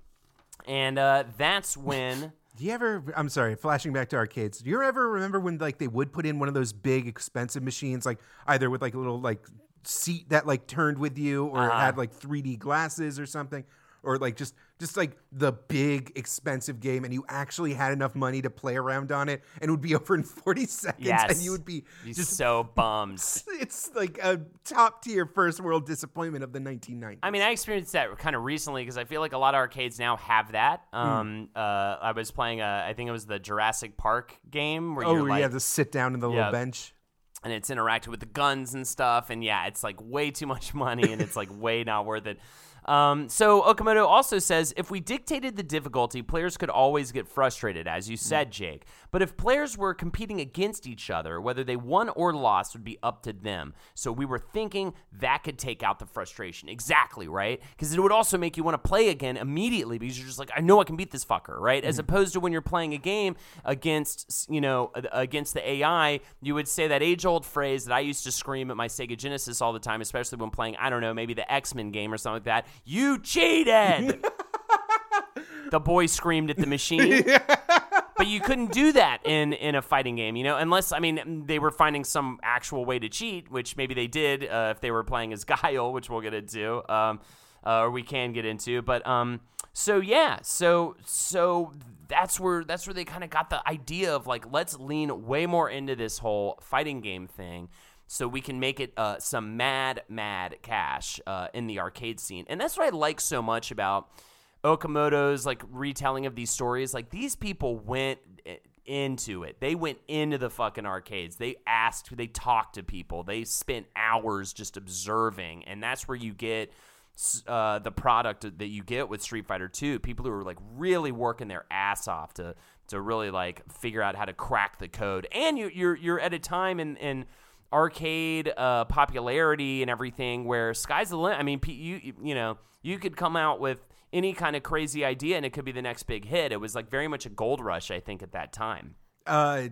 And uh, that's when. Do you ever, I'm sorry, flashing back to arcades, do you ever remember when like they would put in one of those big expensive machines, like either with like a little like seat that like turned with you or uh-huh. had like three D glasses or something, or like just, just like the big expensive game and you actually had enough money to play around on it and it would be over in forty seconds yes. and you would be You're just so bummed. It's like a top tier first world disappointment of the nineteen nineties. I mean, I experienced that kind of recently because I feel like a lot of arcades now have that. Um, mm. uh, I was playing, a, I think it was the Jurassic Park game. Where oh, you like, have to sit down in the yeah. little bench. And it's interactive with the guns and stuff. And yeah, it's like way too much money and it's like way not worth it. Um, so Okamoto also says, if we dictated the difficulty, players could always get frustrated, as you said, Jake. But if players were competing against each other, whether they won or lost would be up to them. So we were thinking that could take out the frustration. Exactly, right? Because it would also make you want to play again immediately because you're just like, I know I can beat this fucker, right? Mm-hmm. As opposed to when you're playing a game against, you know, against the A I, you would say that age-old phrase that I used to scream at my Sega Genesis all the time, especially when playing, I don't know, maybe the X-Men game or something like that. You cheated! The boy screamed at the machine. Yeah. But you couldn't do that in, in a fighting game, you know, unless, I mean, they were finding some actual way to cheat, which maybe they did uh, if they were playing as Guile, which we'll get into, um, uh, or we can get into. But um, so, yeah, so so that's where that's where they kind of got the idea of, like, let's lean way more into this whole fighting game thing. So we can make it uh, some mad, mad cash uh, in the arcade scene. And that's what I like so much about Okamoto's, like, retelling of these stories. Like, these people went into it. They went into the fucking arcades. They asked. They talked to people. They spent hours just observing. And that's where you get uh, the product that you get with Street Fighter two. People who are, like, really working their ass off to to really, like, figure out how to crack the code. And you, you're you're at a time in... in arcade uh, popularity and everything where sky's the limit. I mean, you you know, you could come out with any kind of crazy idea and it could be the next big hit. It was like very much a gold rush, I think, at that time. Uh,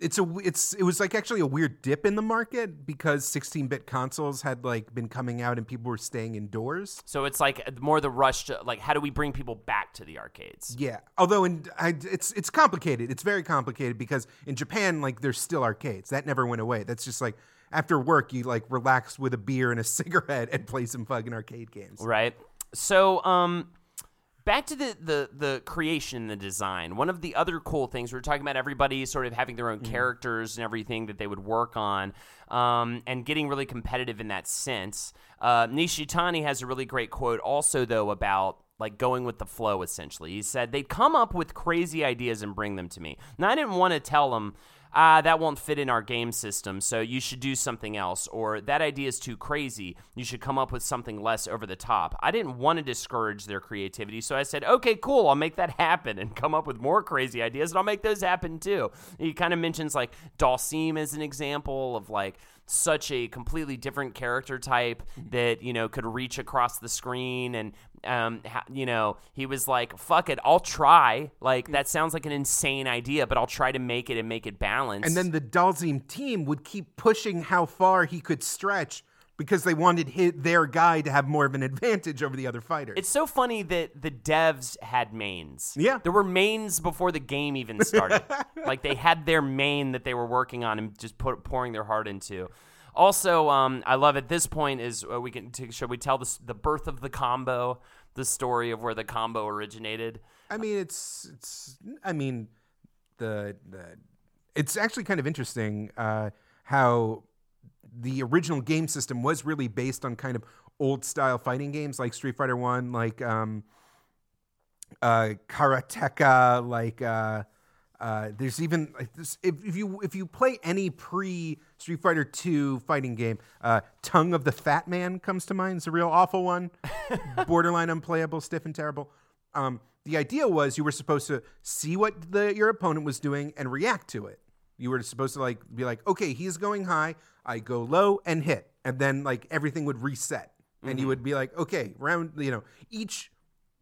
it's a it's it was like actually a weird dip in the market because sixteen-bit consoles had like been coming out and people were staying indoors. So it's like more the rush to like how do we bring people back to the arcades? Yeah, although in I, it's it's complicated. It's very complicated because in Japan like there's still arcades that never went away. That's just like after work you like relax with a beer and a cigarette and play some fucking arcade games. Right. So um. Back to the, the, the creation and the design, one of the other cool things, we were talking about everybody sort of having their own mm-hmm. characters and everything that they would work on um, and getting really competitive in that sense. Uh, Nishitani has a really great quote also, though, about like going with the flow, essentially. He said, they'd come up with crazy ideas and bring them to me. Now, I didn't want to tell them, ah, uh, that won't fit in our game system, so you should do something else, or that idea is too crazy, you should come up with something less over the top. I didn't want to discourage their creativity, so I said, okay, cool, I'll make that happen, and come up with more crazy ideas, and I'll make those happen too. He kind of mentions, like, Dalsim as an example of, like, such a completely different character type that, you know, could reach across the screen and, um, you know, he was like, fuck it, I'll try. Like, that sounds like an insane idea, but I'll try to make it and make it balanced. And then the Dalsim team would keep pushing how far he could stretch because they wanted his, their guy to have more of an advantage over the other fighters. It's so funny that the devs had mains. Yeah. There were mains before the game even started. Like, they had their main that they were working on and just put, pouring their heart into. Also, um, I love at this point is uh, we can t- should we tell the the birth of the combo, the story of where the combo originated. I mean, it's it's I mean, the, the it's actually kind of interesting uh, how the original game system was really based on kind of old style fighting games like Street Fighter One, like um, uh, Karateka, like. Uh, Uh, there's even if, if you if you play any pre Street Fighter two fighting game, uh, Tongue of the Fat Man comes to mind. It's a real awful one, borderline unplayable, stiff and terrible. Um, the idea was you were supposed to see what the, your opponent was doing and react to it. You were supposed to like be like, okay, he's going high, I go low and hit, and then like everything would reset, mm-hmm. and you would be like, okay, round, you know, each.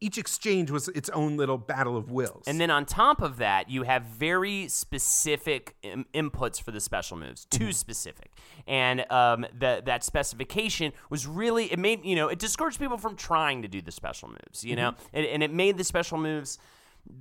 Each exchange was its own little battle of wills. And then on top of that, you have very specific im- inputs for the special moves, too mm-hmm. specific. And um, the, that specification was really, it made, you know, it discouraged people from trying to do the special moves, you mm-hmm. know, and, and it made the special moves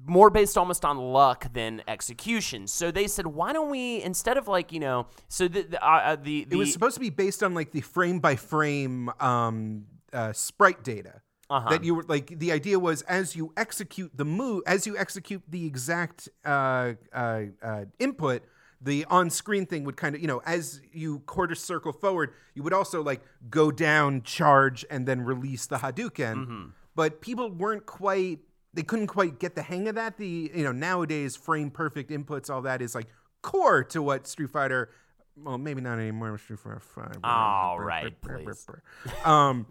more based almost on luck than execution. So they said, why don't we, instead of like, you know, so the, the, uh, the, the it was supposed to be based on like the frame by frame um, uh, sprite data. Uh-huh. That you were like the idea was as you execute the move, as you execute the exact uh, uh, uh, input, the on-screen thing would kind of, you know, as you quarter circle forward, you would also like go down, charge, and then release the Hadouken. Mm-hmm. But people weren't quite, they couldn't quite get the hang of that. The you know nowadays frame perfect inputs, all that is like core to what Street Fighter, well maybe not anymore. Street Fighter five. All right, please. Um,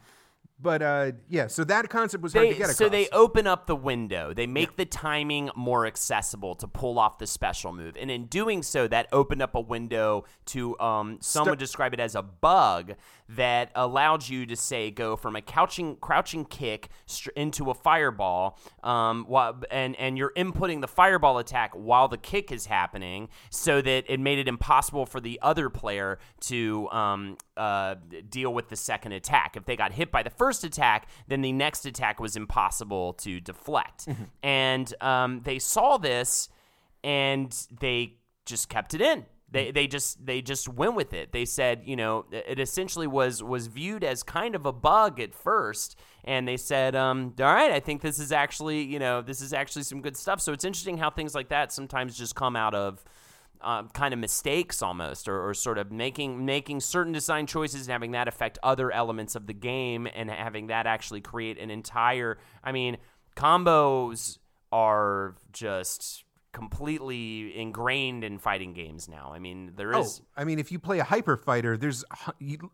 But, uh, yeah, so that concept was hard they, to get across. So they open up the window. They make yeah. the timing more accessible to pull off the special move. And in doing so, that opened up a window to, um, some St- would describe it as a bug that allowed you to, say, go from a couching, crouching kick str- into a fireball, um, while, and, and you're inputting the fireball attack while the kick is happening, so that it made it impossible for the other player to um, uh, deal with the second attack. If they got hit by the first First attack, then the next attack was impossible to deflect. Mm-hmm. And um, they saw this, and they just kept it in. They they just they just went with it. They said, you know, it essentially was was viewed as kind of a bug at first, and they said, um, all right, I think this is actually, you know, this is actually some good stuff. So it's interesting how things like that sometimes just come out of Uh, kind of mistakes almost, or, or sort of making making certain design choices and having that affect other elements of the game, and having that actually create an entire, I mean, combos are just completely ingrained in fighting games now. I mean, there is... Oh, I mean, if you play a Hyper Fighter, there's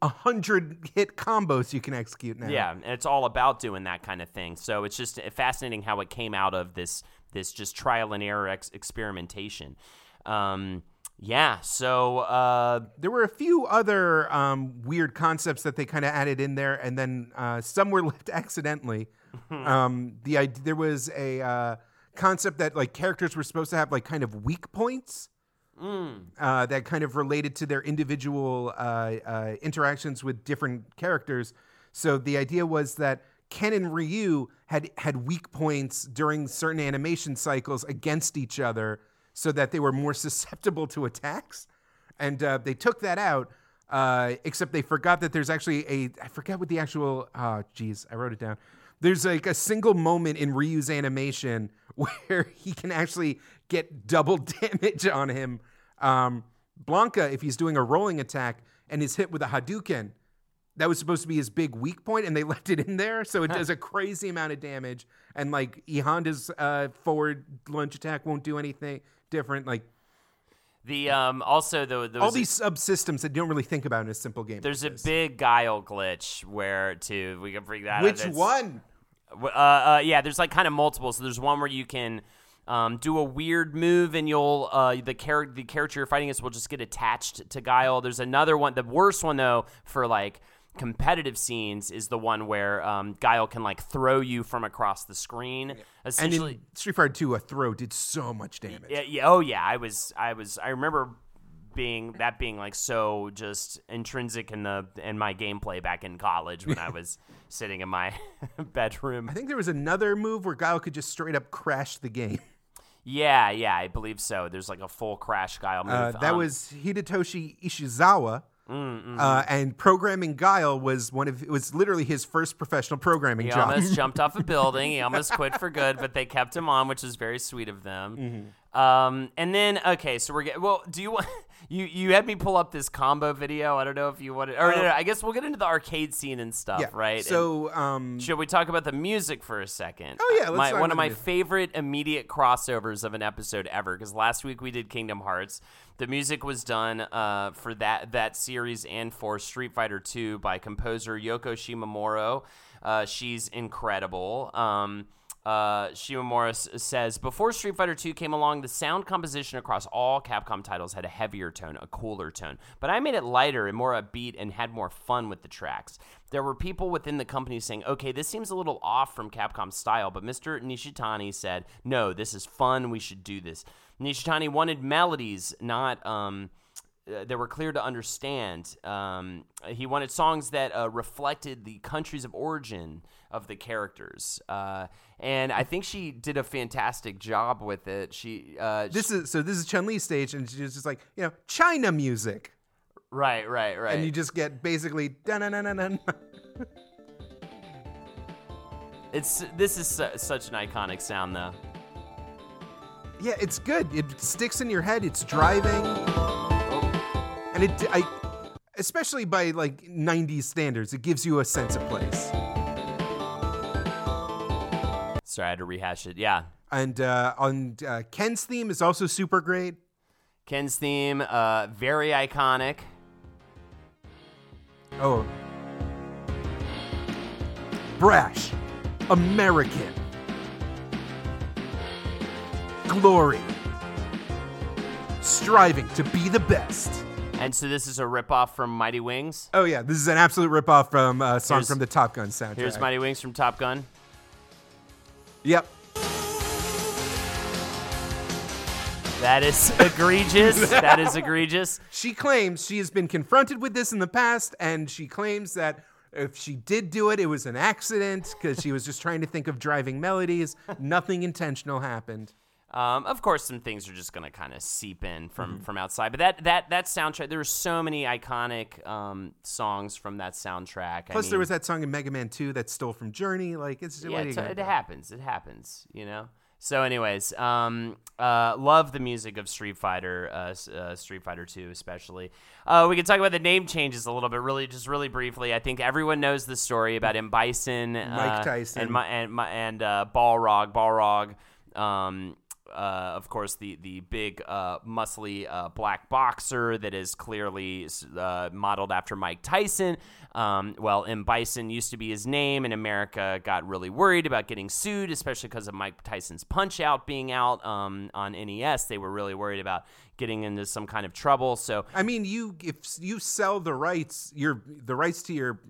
a hundred hit combos you can execute now. Yeah, and it's all about doing that kind of thing. So it's just fascinating how it came out of this, this just trial and error ex- experimentation. Um, yeah, so... Uh, there were a few other um, weird concepts that they kind of added in there, and then uh, some were left accidentally. um, the There was a uh, concept that, like, characters were supposed to have, like, kind of weak points mm. uh, that kind of related to their individual uh, uh, interactions with different characters. So the idea was that Ken and Ryu had, had weak points during certain animation cycles against each other, so that they were more susceptible to attacks. And uh, they took that out, uh, except they forgot that there's actually a... I forget what the actual... Oh, geez, I wrote it down. There's like a single moment in Ryu's animation where he can actually get double damage on him. Um, Blanca, if he's doing a rolling attack and is hit with a Hadouken, that was supposed to be his big weak point, and they left it in there, so it does a crazy amount of damage. And, like, E Honda's uh, forward lunge attack won't do anything different. Like the um, also the all these a, subsystems that you don't really think about in a simple game. There's like a big Guile glitch where to we can bring that. Which up. one? Uh, uh, yeah, there's like kind of multiple. So there's one where you can um, do a weird move, and you'll uh, the char- the character you're fighting against will just get attached to Guile. There's another one. The worst one though for like competitive scenes is the one where um, Guile can like throw you from across the screen. Yeah. Essentially, and in Street Fighter two, a throw did so much damage. Yeah, yeah, oh yeah, I was, I was, I remember being that being like so just intrinsic in the in my gameplay back in college when I was sitting in my bedroom. I think there was another move where Guile could just straight up crash the game. Yeah, yeah, I believe so. There's like a full crash Guile move. Uh, that um, was Hidetoshi Ishizawa. Mm-hmm. Uh, and programming Guile was one of it was literally his first professional programming he job. He almost jumped off a building. He almost quit for good, but they kept him on, which was very sweet of them. Mm-hmm. Um, and then okay, so we're get, well. Do you want you you had me pull up this combo video? I don't know if you wanted. Or oh. no, no, I guess we'll get into the arcade scene and stuff, yeah. right? So um, should we talk about the music for a second? Oh yeah, let's my, talk one about of my music. favorite immediate crossovers of an episode ever, because last week we did Kingdom Hearts. The music was done uh, for that that series and for Street Fighter two by composer Yoko Shimomura. Uh, she's incredible. Um, uh, Shimomura s- says, before Street Fighter two came along, the sound composition across all Capcom titles had a heavier tone, a cooler tone. But I made it lighter and more upbeat and had more fun with the tracks. There were people within the company saying, okay, this seems a little off from Capcom's style, but Mister Nishitani said, no, this is fun, we should do this. Nishitani wanted melodies, not um, uh, that were clear to understand. Um, he wanted songs that uh, reflected the countries of origin of the characters, uh, and I think she did a fantastic job with it. She uh, this she, is so this is Chun-Li's stage, and she's just like, you know, China music, right, right, right, and you just get basically dun dun dun dun. It's this is su- such an iconic sound, though. Yeah, it's good. It sticks in your head. It's driving, oh. and it, I, especially by like nineties standards, it gives you a sense of place. Sorry, I had to rehash it. Yeah, and uh, on uh, Ken's theme is also super great. Ken's theme, uh, very iconic. Oh. brash, American glory, striving to be the best. And so this is a ripoff from Mighty Wings? Oh, yeah. This is an absolute ripoff from a uh, song here's, from the Top Gun soundtrack. Here's Mighty Wings from Top Gun. Yep. That is egregious. That is egregious. She claims she has been confronted with this in the past, and she claims that if she did do it, it was an accident because she was just trying to think of driving melodies. Nothing intentional happened. Um, of course, some things are just going to kind of seep in from, mm-hmm. from outside. But that that that soundtrack, there were so many iconic um, songs from that soundtrack. Plus, I mean, there was that song in Mega Man two that stole from Journey. Like, it's yeah, what it's, it go? happens. It happens, you know. So, anyways, um, uh, love the music of Street Fighter, uh, uh, Street Fighter two especially. Uh, we can talk about the name changes a little bit, really, just really briefly. I think everyone knows the story about M. Bison, uh, Mike Tyson, and my, and my, and uh, Balrog, Balrog. Um, Uh, of course, the the big uh, muscly uh, black boxer that is clearly uh, modeled after Mike Tyson. Um, well, M. Bison used to be his name, and America got really worried about getting sued, especially because of Mike Tyson's Punch-Out being out um, on N E S. They were really worried about getting into some kind of trouble. So, I mean, you if you sell the rights, your the rights to your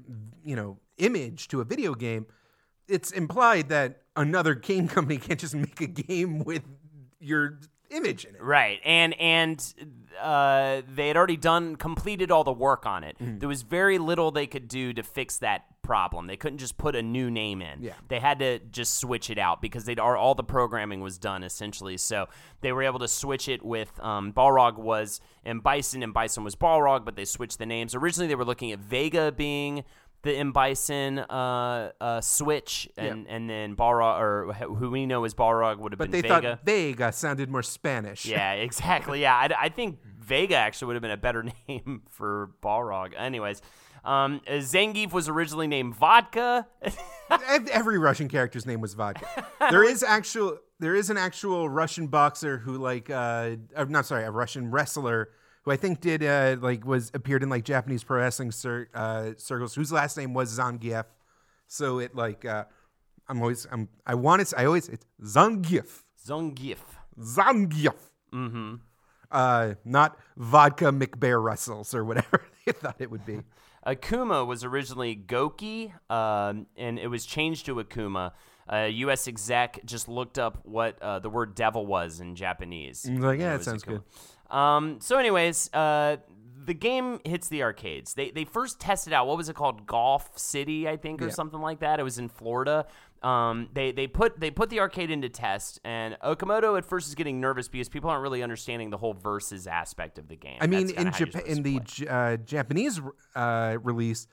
you know image to a video game, it's implied that another game company can't just make a game with your image in it. Right. And and uh, they had already done completed all the work on it. Mm-hmm. There was very little they could do to fix that problem. They couldn't just put a new name in. Yeah. They had to just switch it out because they'd all the programming was done essentially. So they were able to switch it with um, Balrog was M. Bison and Bison was Balrog, but they switched the names. Originally they were looking at Vega being the M. Bison uh, uh, switch, and, yep. and then Balrog, or who we know as Balrog, would have but been Vega. But they thought Vega sounded more Spanish. Yeah, exactly. Yeah, I, I think Vega actually would have been a better name for Balrog. Anyways, um, Zangief was originally named Vodka. Every Russian character's name was Vodka. There is actual, there is an actual Russian boxer who, like, uh, I'm not sorry, a Russian wrestler who I think did uh, like was appeared in like Japanese pro wrestling cir- uh, circles, whose last name was Zangief. So it like uh, I'm always I'm I want it I always it's Zangief Zangief Zangief. Mm-hmm. Uh, not Vodka McBear Russells or whatever they thought it would be. Akuma was originally Goki, um, and it was changed to Akuma. A uh, U S exec just looked up what uh, the word devil was in Japanese. Like, yeah, that sounds Akuma. good. Um, so anyways, uh, the game hits the arcades. They they first tested out, what was it called? Golf City, I think, or yeah. something like that. It was in Florida. Um, they they put they put the arcade into test, and Okamoto at first is getting nervous because people aren't really understanding the whole versus aspect of the game. I mean, in, Jap- in the uh, Japanese uh, release,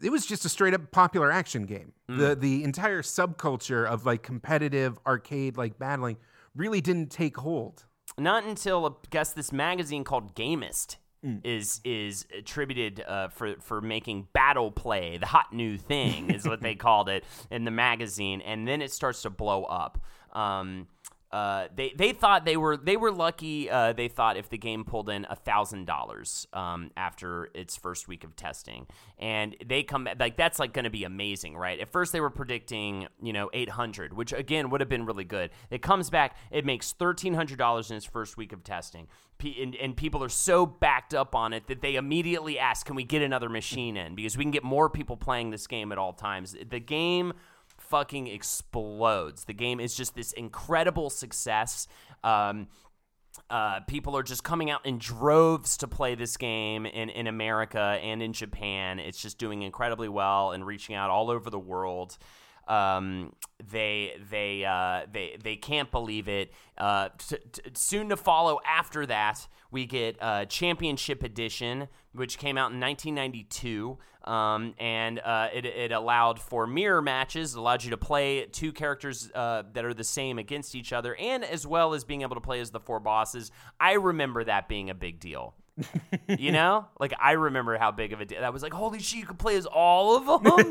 it was just a straight up popular action game. Mm. The the entire subculture of like competitive arcade like battling really didn't take hold. Not until I guess this magazine called Gamist mm. is is attributed uh, for for making battle play the hot new thing is what they called it in the magazine, and then it starts to blow up. Um, Uh, they they thought they were they were lucky. Uh, they thought if the game pulled in a thousand dollars after its first week of testing, and they come back, like that's like going to be amazing, right? At first they were predicting you know eight hundred, which again would have been really good. It comes back, it makes thirteen hundred dollars in its first week of testing, P- and, and people are so backed up on it that they immediately ask, "Can we get another machine in? Because we can get more people playing this game at all times." The game fucking explodes. The game is just this incredible success. Um, uh, people are just coming out in droves to play this game in, in America and in Japan. It's just doing incredibly well and reaching out all over the world. Um, they they uh, they they can't believe it. Uh, t- t- soon to follow after that, we get uh, Championship Edition, which came out in nineteen ninety-two, um, and uh, it, it allowed for mirror matches. It allowed you to play two characters uh, that are the same against each other, and as well as being able to play as the four bosses. I remember that being a big deal. You know? Like, I remember how big of a deal. I was like, holy shit, you could play as all of them?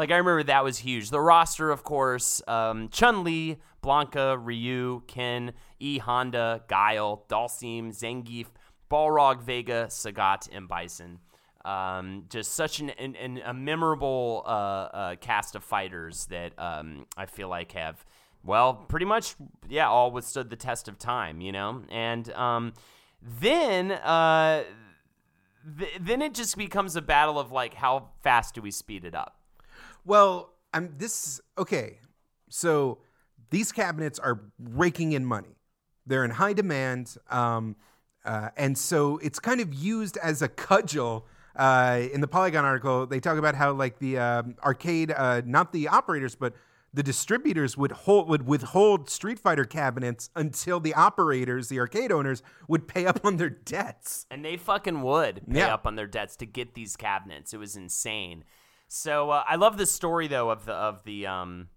Like, I remember that was huge. The roster, of course, um, Chun-Li, Blanca, Ryu, Ken, E. Honda, Guile, Dalsim, Zangief, Balrog, Vega, Sagat, and Bison. Um, just such an, an, an a memorable uh, uh, cast of fighters that um, I feel like have, well, pretty much, yeah, all withstood the test of time, you know? And um, then... Uh, Th- then it just becomes a battle of, like, how fast do we speed it up? Well, I'm this okay. So these cabinets are raking in money; they're in high demand, um, uh, and so it's kind of used as a cudgel. Uh, in the Polygon article, they talk about how, like, the um, arcade, uh, not the operators, but the distributors would hold would withhold Street Fighter cabinets until the operators, the arcade owners, would pay up on their debts. And they fucking would pay yeah. up on their debts to get these cabinets. It was insane. So uh, I love the story though of the of the um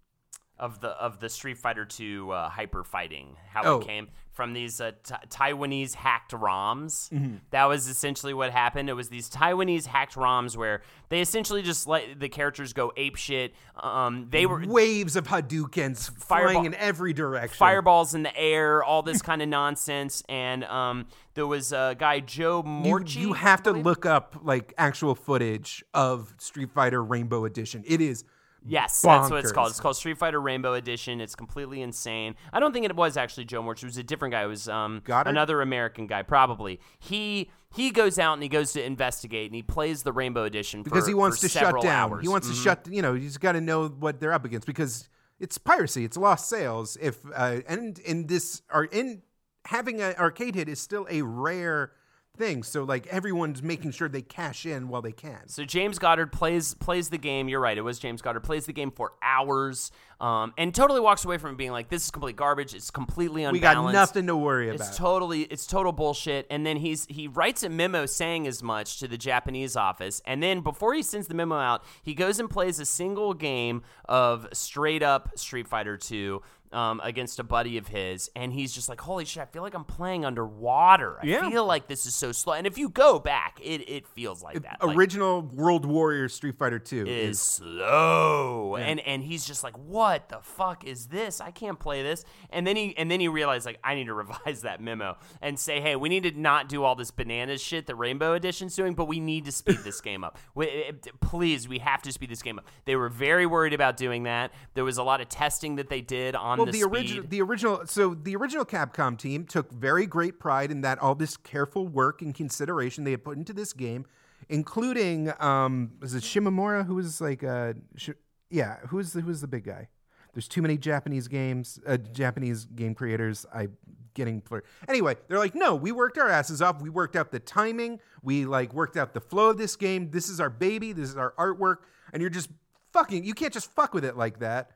of the of the Street Fighter two uh, hyper fighting. How oh. it came from these uh, t- Taiwanese hacked ROMs. Mm-hmm. That was essentially what happened. It was these Taiwanese hacked ROMs where they essentially just let the characters go apeshit. Um, they were waves of Hadoukens fireball, flying in every direction, fireballs in the air, all this kind of nonsense. And um, there was a guy Joe Morchi. You, you have to look up like actual footage of Street Fighter Rainbow Edition. It is. Yes, bonkers. That's what it's called. It's called Street Fighter Rainbow Edition. It's completely insane. I don't think it was actually Joe Morch. It was a different guy. It was um, another American guy, probably. He he goes out and he goes to investigate, and he plays the Rainbow Edition for, because he wants to shut down. Hours. He wants mm-hmm. to shut. You know, he's got to know what they're up against because it's piracy. It's lost sales. If uh, and in this or in having an arcade hit is still a rare thing. So, like, everyone's making sure they cash in while they can. So James Goddard plays plays the game. You're right. It was James Goddard. Plays the game for hours um, and totally walks away from it being like, this is complete garbage. It's completely unbalanced. We got nothing to worry about. It's totally, it's total bullshit. And then he's he writes a memo saying as much to the Japanese office. And then before he sends the memo out, he goes and plays a single game of straight up Street Fighter two. Um, against a buddy of his, and he's just like, holy shit, I feel like I'm playing underwater. I yeah. feel like this is so slow. And if you go back, it, it feels like that. Original like, World Warrior Street Fighter two. Is, is slow. Yeah. And and he's just like, what the fuck is this? I can't play this. And then he and then he realized, like, I need to revise that memo and say, hey, we need to not do all this banana shit that Rainbow Edition's doing, but we need to speed this game up. We, it, please, we have to speed this game up. They were very worried about doing that. There was a lot of testing that they did on Well, the, the original, the original, so the original Capcom team took very great pride in that all this careful work and consideration they had put into this game, including um, was it Shimomura who was like, uh, sh- yeah, who's the who's the big guy? There's too many Japanese games, uh, Japanese game creators. I getting flirt. Anyway, they're like, no, we worked our asses off. We worked out the timing. We like worked out the flow of this game. This is our baby. This is our artwork. And you're just fucking. You can't just fuck with it like that.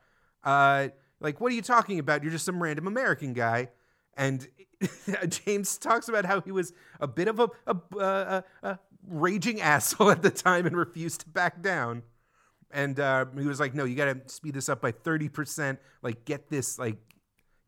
Uh, Like, what are you talking about? You're just some random American guy. And James talks about how he was a bit of a, a, a, a raging asshole at the time and refused to back down. And uh, he was like, no, you got to speed this up by thirty percent. Like, get this, like,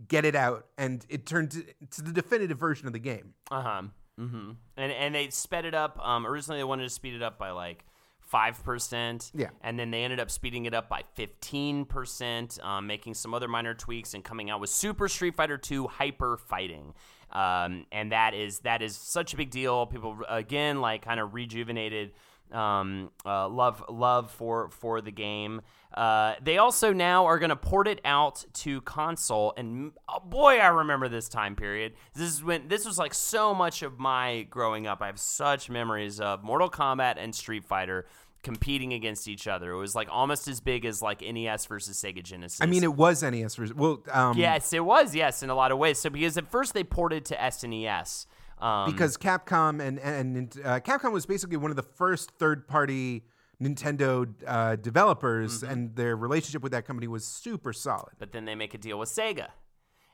get it out. And it turned to, to the definitive version of the game. Uh-huh. Mm-hmm. And, and they sped it up. Um, originally, they wanted to speed it up by, like, five percent, yeah, and then they ended up speeding it up by fifteen percent, um, making some other minor tweaks and coming out with Super Street Fighter two Hyper Fighting, um, and that is that is such a big deal. People again like kind of rejuvenated um, uh, love love for for the game. Uh, they also now are going to port it out to console, and oh boy, I remember this time period. This is when this was like so much of my growing up. I have such memories of Mortal Kombat and Street Fighter competing against each other. It was like almost as big as like N E S versus Sega Genesis. I mean, it was N E S versus well, um, yes, it was yes in a lot of ways. So because at first they ported to S N E S um, because Capcom and and uh, Capcom was basically one of the first third party Nintendo uh, developers, mm-hmm. and their relationship with that company was super solid. But then they make a deal with Sega.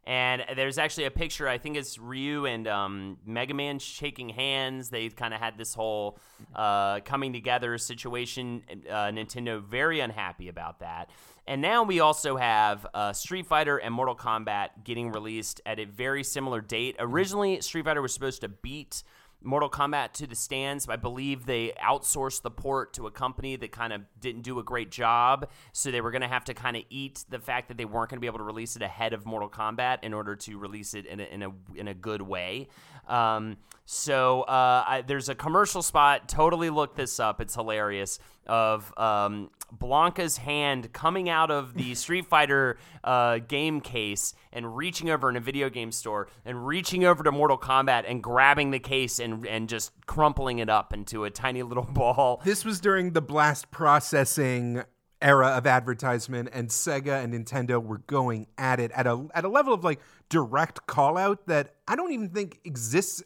And there's actually a picture, I think it's Ryu and um, Mega Man shaking hands. They kind of had this whole uh, coming together situation. Uh, Nintendo very unhappy about that. And now we also have uh, Street Fighter and Mortal Kombat getting released at a very similar date. Originally, Street Fighter was supposed to beat Mortal Kombat to the stands. I believe they outsourced the port to a company that kind of didn't do a great job, so they were going to have to kind of eat the fact that they weren't going to be able to release it ahead of Mortal Kombat in order to release it in a in a, in a good way. Um, so uh, I, there's a commercial spot. Totally look this up. It's hilarious. Of um, Blanca's hand coming out of the Street Fighter uh, game case and reaching over in a video game store and reaching over to Mortal Kombat and grabbing the case and, and just crumpling it up into a tiny little ball. This was during the blast processing era of advertisement, and Sega and Nintendo were going at it at a at a level of like direct call out that I don't even think exists,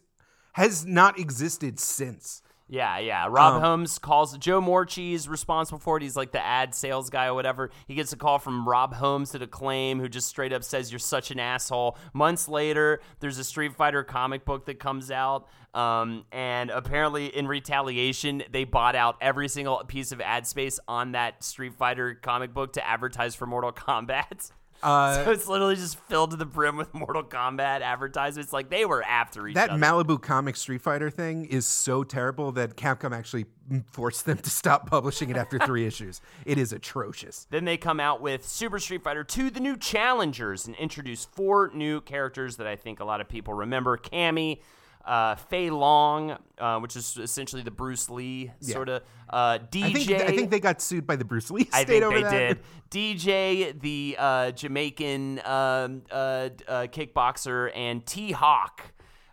has not existed since. Yeah, yeah. Rob um, Holmes calls Joe Morchi is responsible for it. He's like the ad sales guy or whatever. He gets a call from Rob Holmes at Acclaim, who just straight up says, "You're such an asshole." Months later, there's a Street Fighter comic book that comes out. Um, and apparently in retaliation, they bought out every single piece of ad space on that Street Fighter comic book to advertise for Mortal Kombat. Uh, so it's literally just filled to the brim with Mortal Kombat advertisements. Like, they were after each that other. That Malibu Comics Street Fighter thing is so terrible that Capcom actually forced them to stop publishing it after three issues. It is atrocious. Then they come out with Super Street Fighter two, The New Challengers, and introduce four new characters that I think a lot of people remember. Cammy, uh, Fei Long, uh, which is essentially the Bruce Lee sort of yeah. uh, D J. I think, I think they got sued by the Bruce Lee state I think over they that. did. D J, the uh, Jamaican um, uh, uh, kickboxer, and T-Hawk,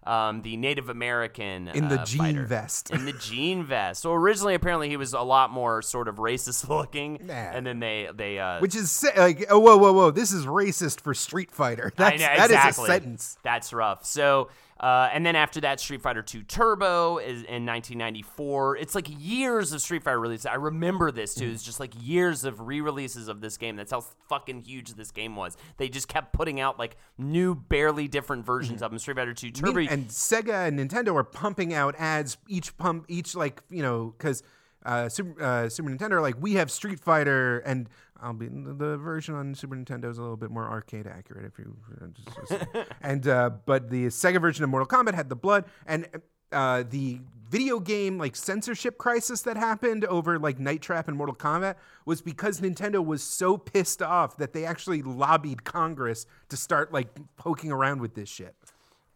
um, the Native American in the uh, jean fighter. vest. In the jean vest. So originally, apparently, he was a lot more sort of racist looking, nah. and then they they uh, which is like, oh, whoa, whoa, whoa, this is racist for Street Fighter. That's, I know, exactly. That is a sentence. That's rough. So. Uh, and then after that, Street Fighter two Turbo is in nineteen ninety-four. It's like years of Street Fighter releases. I remember this, too. It's just like years of re-releases of this game. That's how fucking huge this game was. They just kept putting out like new, barely different versions of them. Street Fighter two Turbo. And Sega and Nintendo are pumping out ads, each pump, each like, you know, because uh, Super, uh, Super Nintendo are like, we have Street Fighter and... I'll be the version on Super Nintendo is a little bit more arcade accurate if you and uh, but the Sega version of Mortal Kombat had the blood and uh, the video game like censorship crisis that happened over like Night Trap and Mortal Kombat was because Nintendo was so pissed off that they actually lobbied Congress to start like poking around with this shit.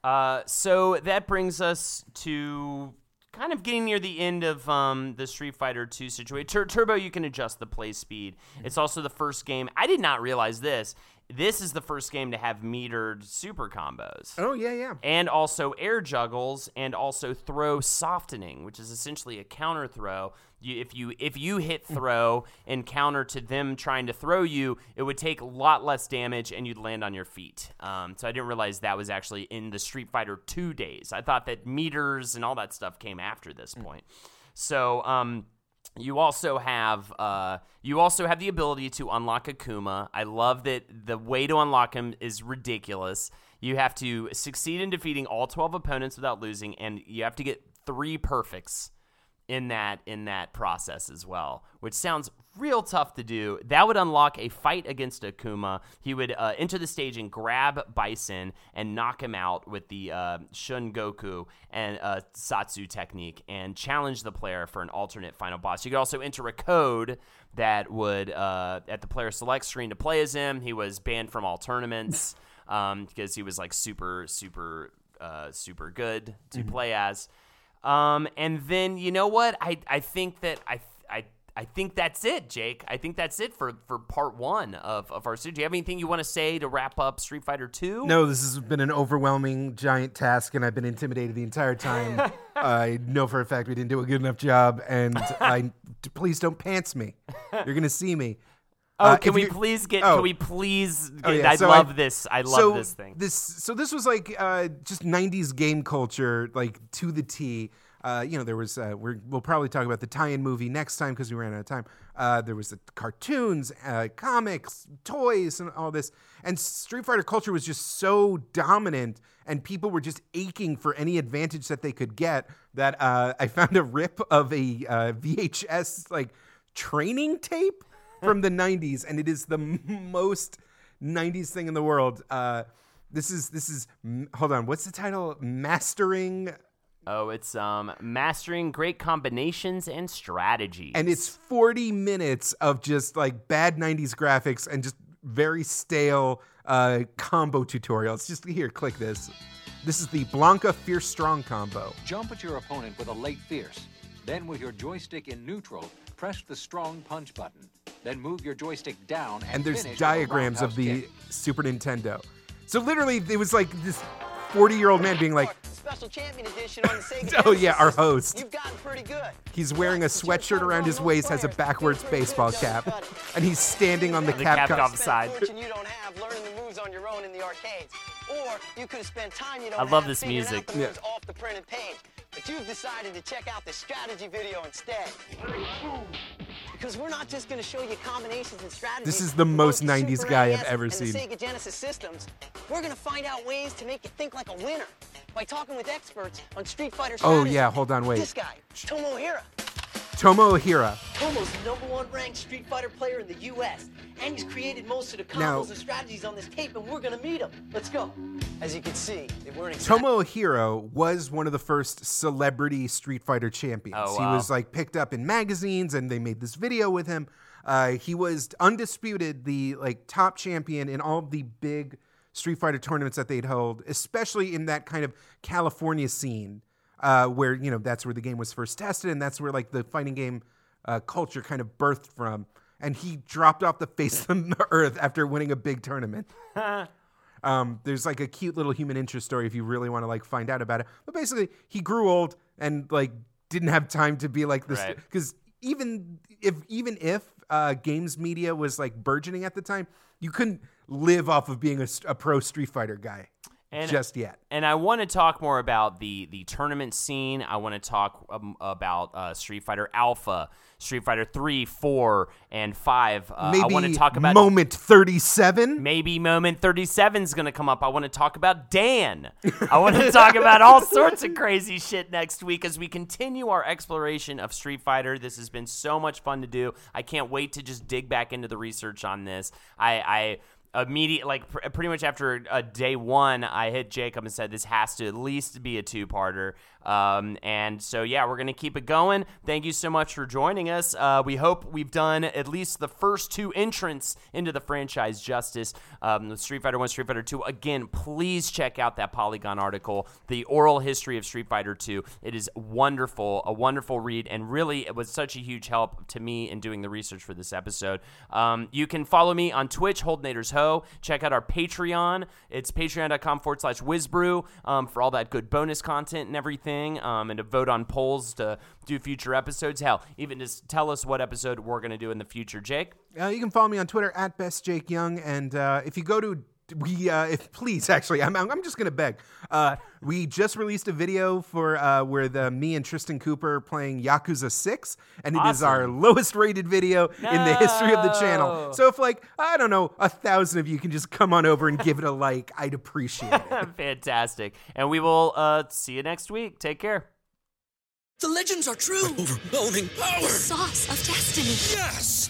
Uh, so that brings us to. Kind of getting near the end of um, the Street Fighter two situation. Tur- Turbo, you can adjust the play speed. It's also the first game. I did not realize this. This is the first game to have metered super combos. Oh, yeah, yeah. And also air juggles and also throw softening, which is essentially a counter throw. You, if you if you hit throw and counter to them trying to throw you, it would take a lot less damage and you'd land on your feet. Um, so I didn't realize that was actually in the Street Fighter two days. I thought that meters and all that stuff came after this point. So... Um, You also have uh, you also have the ability to unlock Akuma. I love that the way to unlock him is ridiculous. You have to succeed in defeating all twelve opponents without losing, and you have to get three perfects in that in that process as well, which sounds real tough to do. That would unlock a fight against Akuma. He would uh, enter the stage and grab Bison and knock him out with the uh, Shun Goku and uh, Satsu technique and challenge the player for an alternate final boss. You could also enter a code that would, uh, at the player select screen to play as him. He was banned from all tournaments um, because he was like super, super, uh, super good to mm-hmm. play as. Um, and then, you know what? I, I think that I I. I think that's it, Jake. I think that's it for, for part one of, of our studio. Do you have anything you want to say to wrap up Street Fighter two? No, this has been an overwhelming, giant task, and I've been intimidated the entire time. I know for a fact we didn't do a good enough job, and I please don't pants me. You're going to see me. Oh, uh, can we please get? Oh. Can we please? Get, oh, yeah. I so love I, this. I love so this thing. This so this was like uh, just nineties game culture, like to the T. Uh, you know, there was uh, we're, we'll probably talk about the tie-in movie next time because we ran out of time. Uh, there was the cartoons, uh, comics, toys, and all this. And Street Fighter culture was just so dominant, and people were just aching for any advantage that they could get. That uh, I found a rip of a uh, V H S like training tape. From the nineties, and it is the most nineties thing in the world. Uh, this is this is. Hold on, what's the title? Mastering. Oh, it's um, Mastering Great Combinations and Strategies, and it's forty minutes of just like bad nineties graphics and just very stale uh, combo tutorials. Just here, click this. This is the Blanca Fierce Strong combo. Jump at your opponent with a late fierce. Then with your joystick in neutral, press the strong punch button. Then move your joystick down and, and there's finish diagrams of the kick. Super Nintendo. So literally, it was like this forty-year-old man being like, Special Champion Edition on the Sega oh yeah, our host. You've gotten pretty good. He's wearing a sweatshirt around his waist, has a backwards baseball cap, and he's standing on the, the Capcom side. I love this music. Yeah. Off the printed page, but you've decided to check out the strategy video instead. Because we're not just going to show you combinations and strategies. This is the most nineties guy I've ever seen. The Sega Genesis systems. We're going to find out ways to make you think like a winner by talking with experts on Street Fighter strategy. Oh yeah, hold on, wait. This guy, Tomohiro. Tomohiro. Tomo's the number one ranked Street Fighter player in the U S And he's created most of the combos now, and strategies on this tape, and we're going to meet him. Let's go. As you can see, they weren't exactly... Tomohiro was one of the first celebrity Street Fighter champions. Oh, wow. He was like picked up in magazines, and they made this video with him. Uh, he was undisputed the like top champion in all of the big Street Fighter tournaments that they'd held, especially in that kind of California scene. Uh, where, you know, that's where the game was first tested, and that's where, like, the fighting game uh, culture kind of birthed from. And he dropped off the face of the earth after winning a big tournament. um, there's, like, a cute little human interest story if you really want to, like, find out about it. But basically, he grew old and, like, didn't have time to be like this. Because right. even if, even if uh, games media was, like, burgeoning at the time, you couldn't live off of being a, a pro Street Fighter guy. And, just yet. And I want to talk more about the, the tournament scene. I want to talk um, about uh, Street Fighter Alpha, Street Fighter three, four, and five. Uh, maybe I want to talk about Moment thirty-seven. Maybe Moment thirty-seven is going to come up. I want to talk about Dan. I want to talk about all sorts of crazy shit next week as we continue our exploration of Street Fighter. This has been so much fun to do. I can't wait to just dig back into the research on this. I... I Immediate, like pr- pretty much after uh, day one, I hit Jacob and said this has to at least be a two-parter. Um, and so, yeah, we're going to keep it going. Thank you so much for joining us. Uh, we hope we've done at least the first two entrants into the franchise justice. Um, Street Fighter one, Street Fighter two. Again, please check out that Polygon article, The Oral History of Street Fighter two. It is wonderful, a wonderful read, and really it was such a huge help to me in doing the research for this episode. Um, you can follow me on Twitch, Holdenator's Ho. Check out our Patreon. It's patreon.com forward slash wizbru um, for all that good bonus content and everything. Um, and to vote on polls to do future episodes. Hell, even just tell us what episode we're going to do in the future, Jake. Uh, you can follow me on Twitter at BestJakeYoung. And uh, if you go to, we uh, if please, actually, I'm, I'm just going to beg. Uh, we just released a video for uh, where the me and Tristan Cooper playing Yakuza six. And it awesome. is our lowest rated video no. in the history of the channel. So if like, I don't know, a thousand of you can just come on over and give it a like, I'd appreciate it. Fantastic. And we will uh, see you next week. Take care. The legends are true. Overwhelming power. The sauce of destiny. Yes.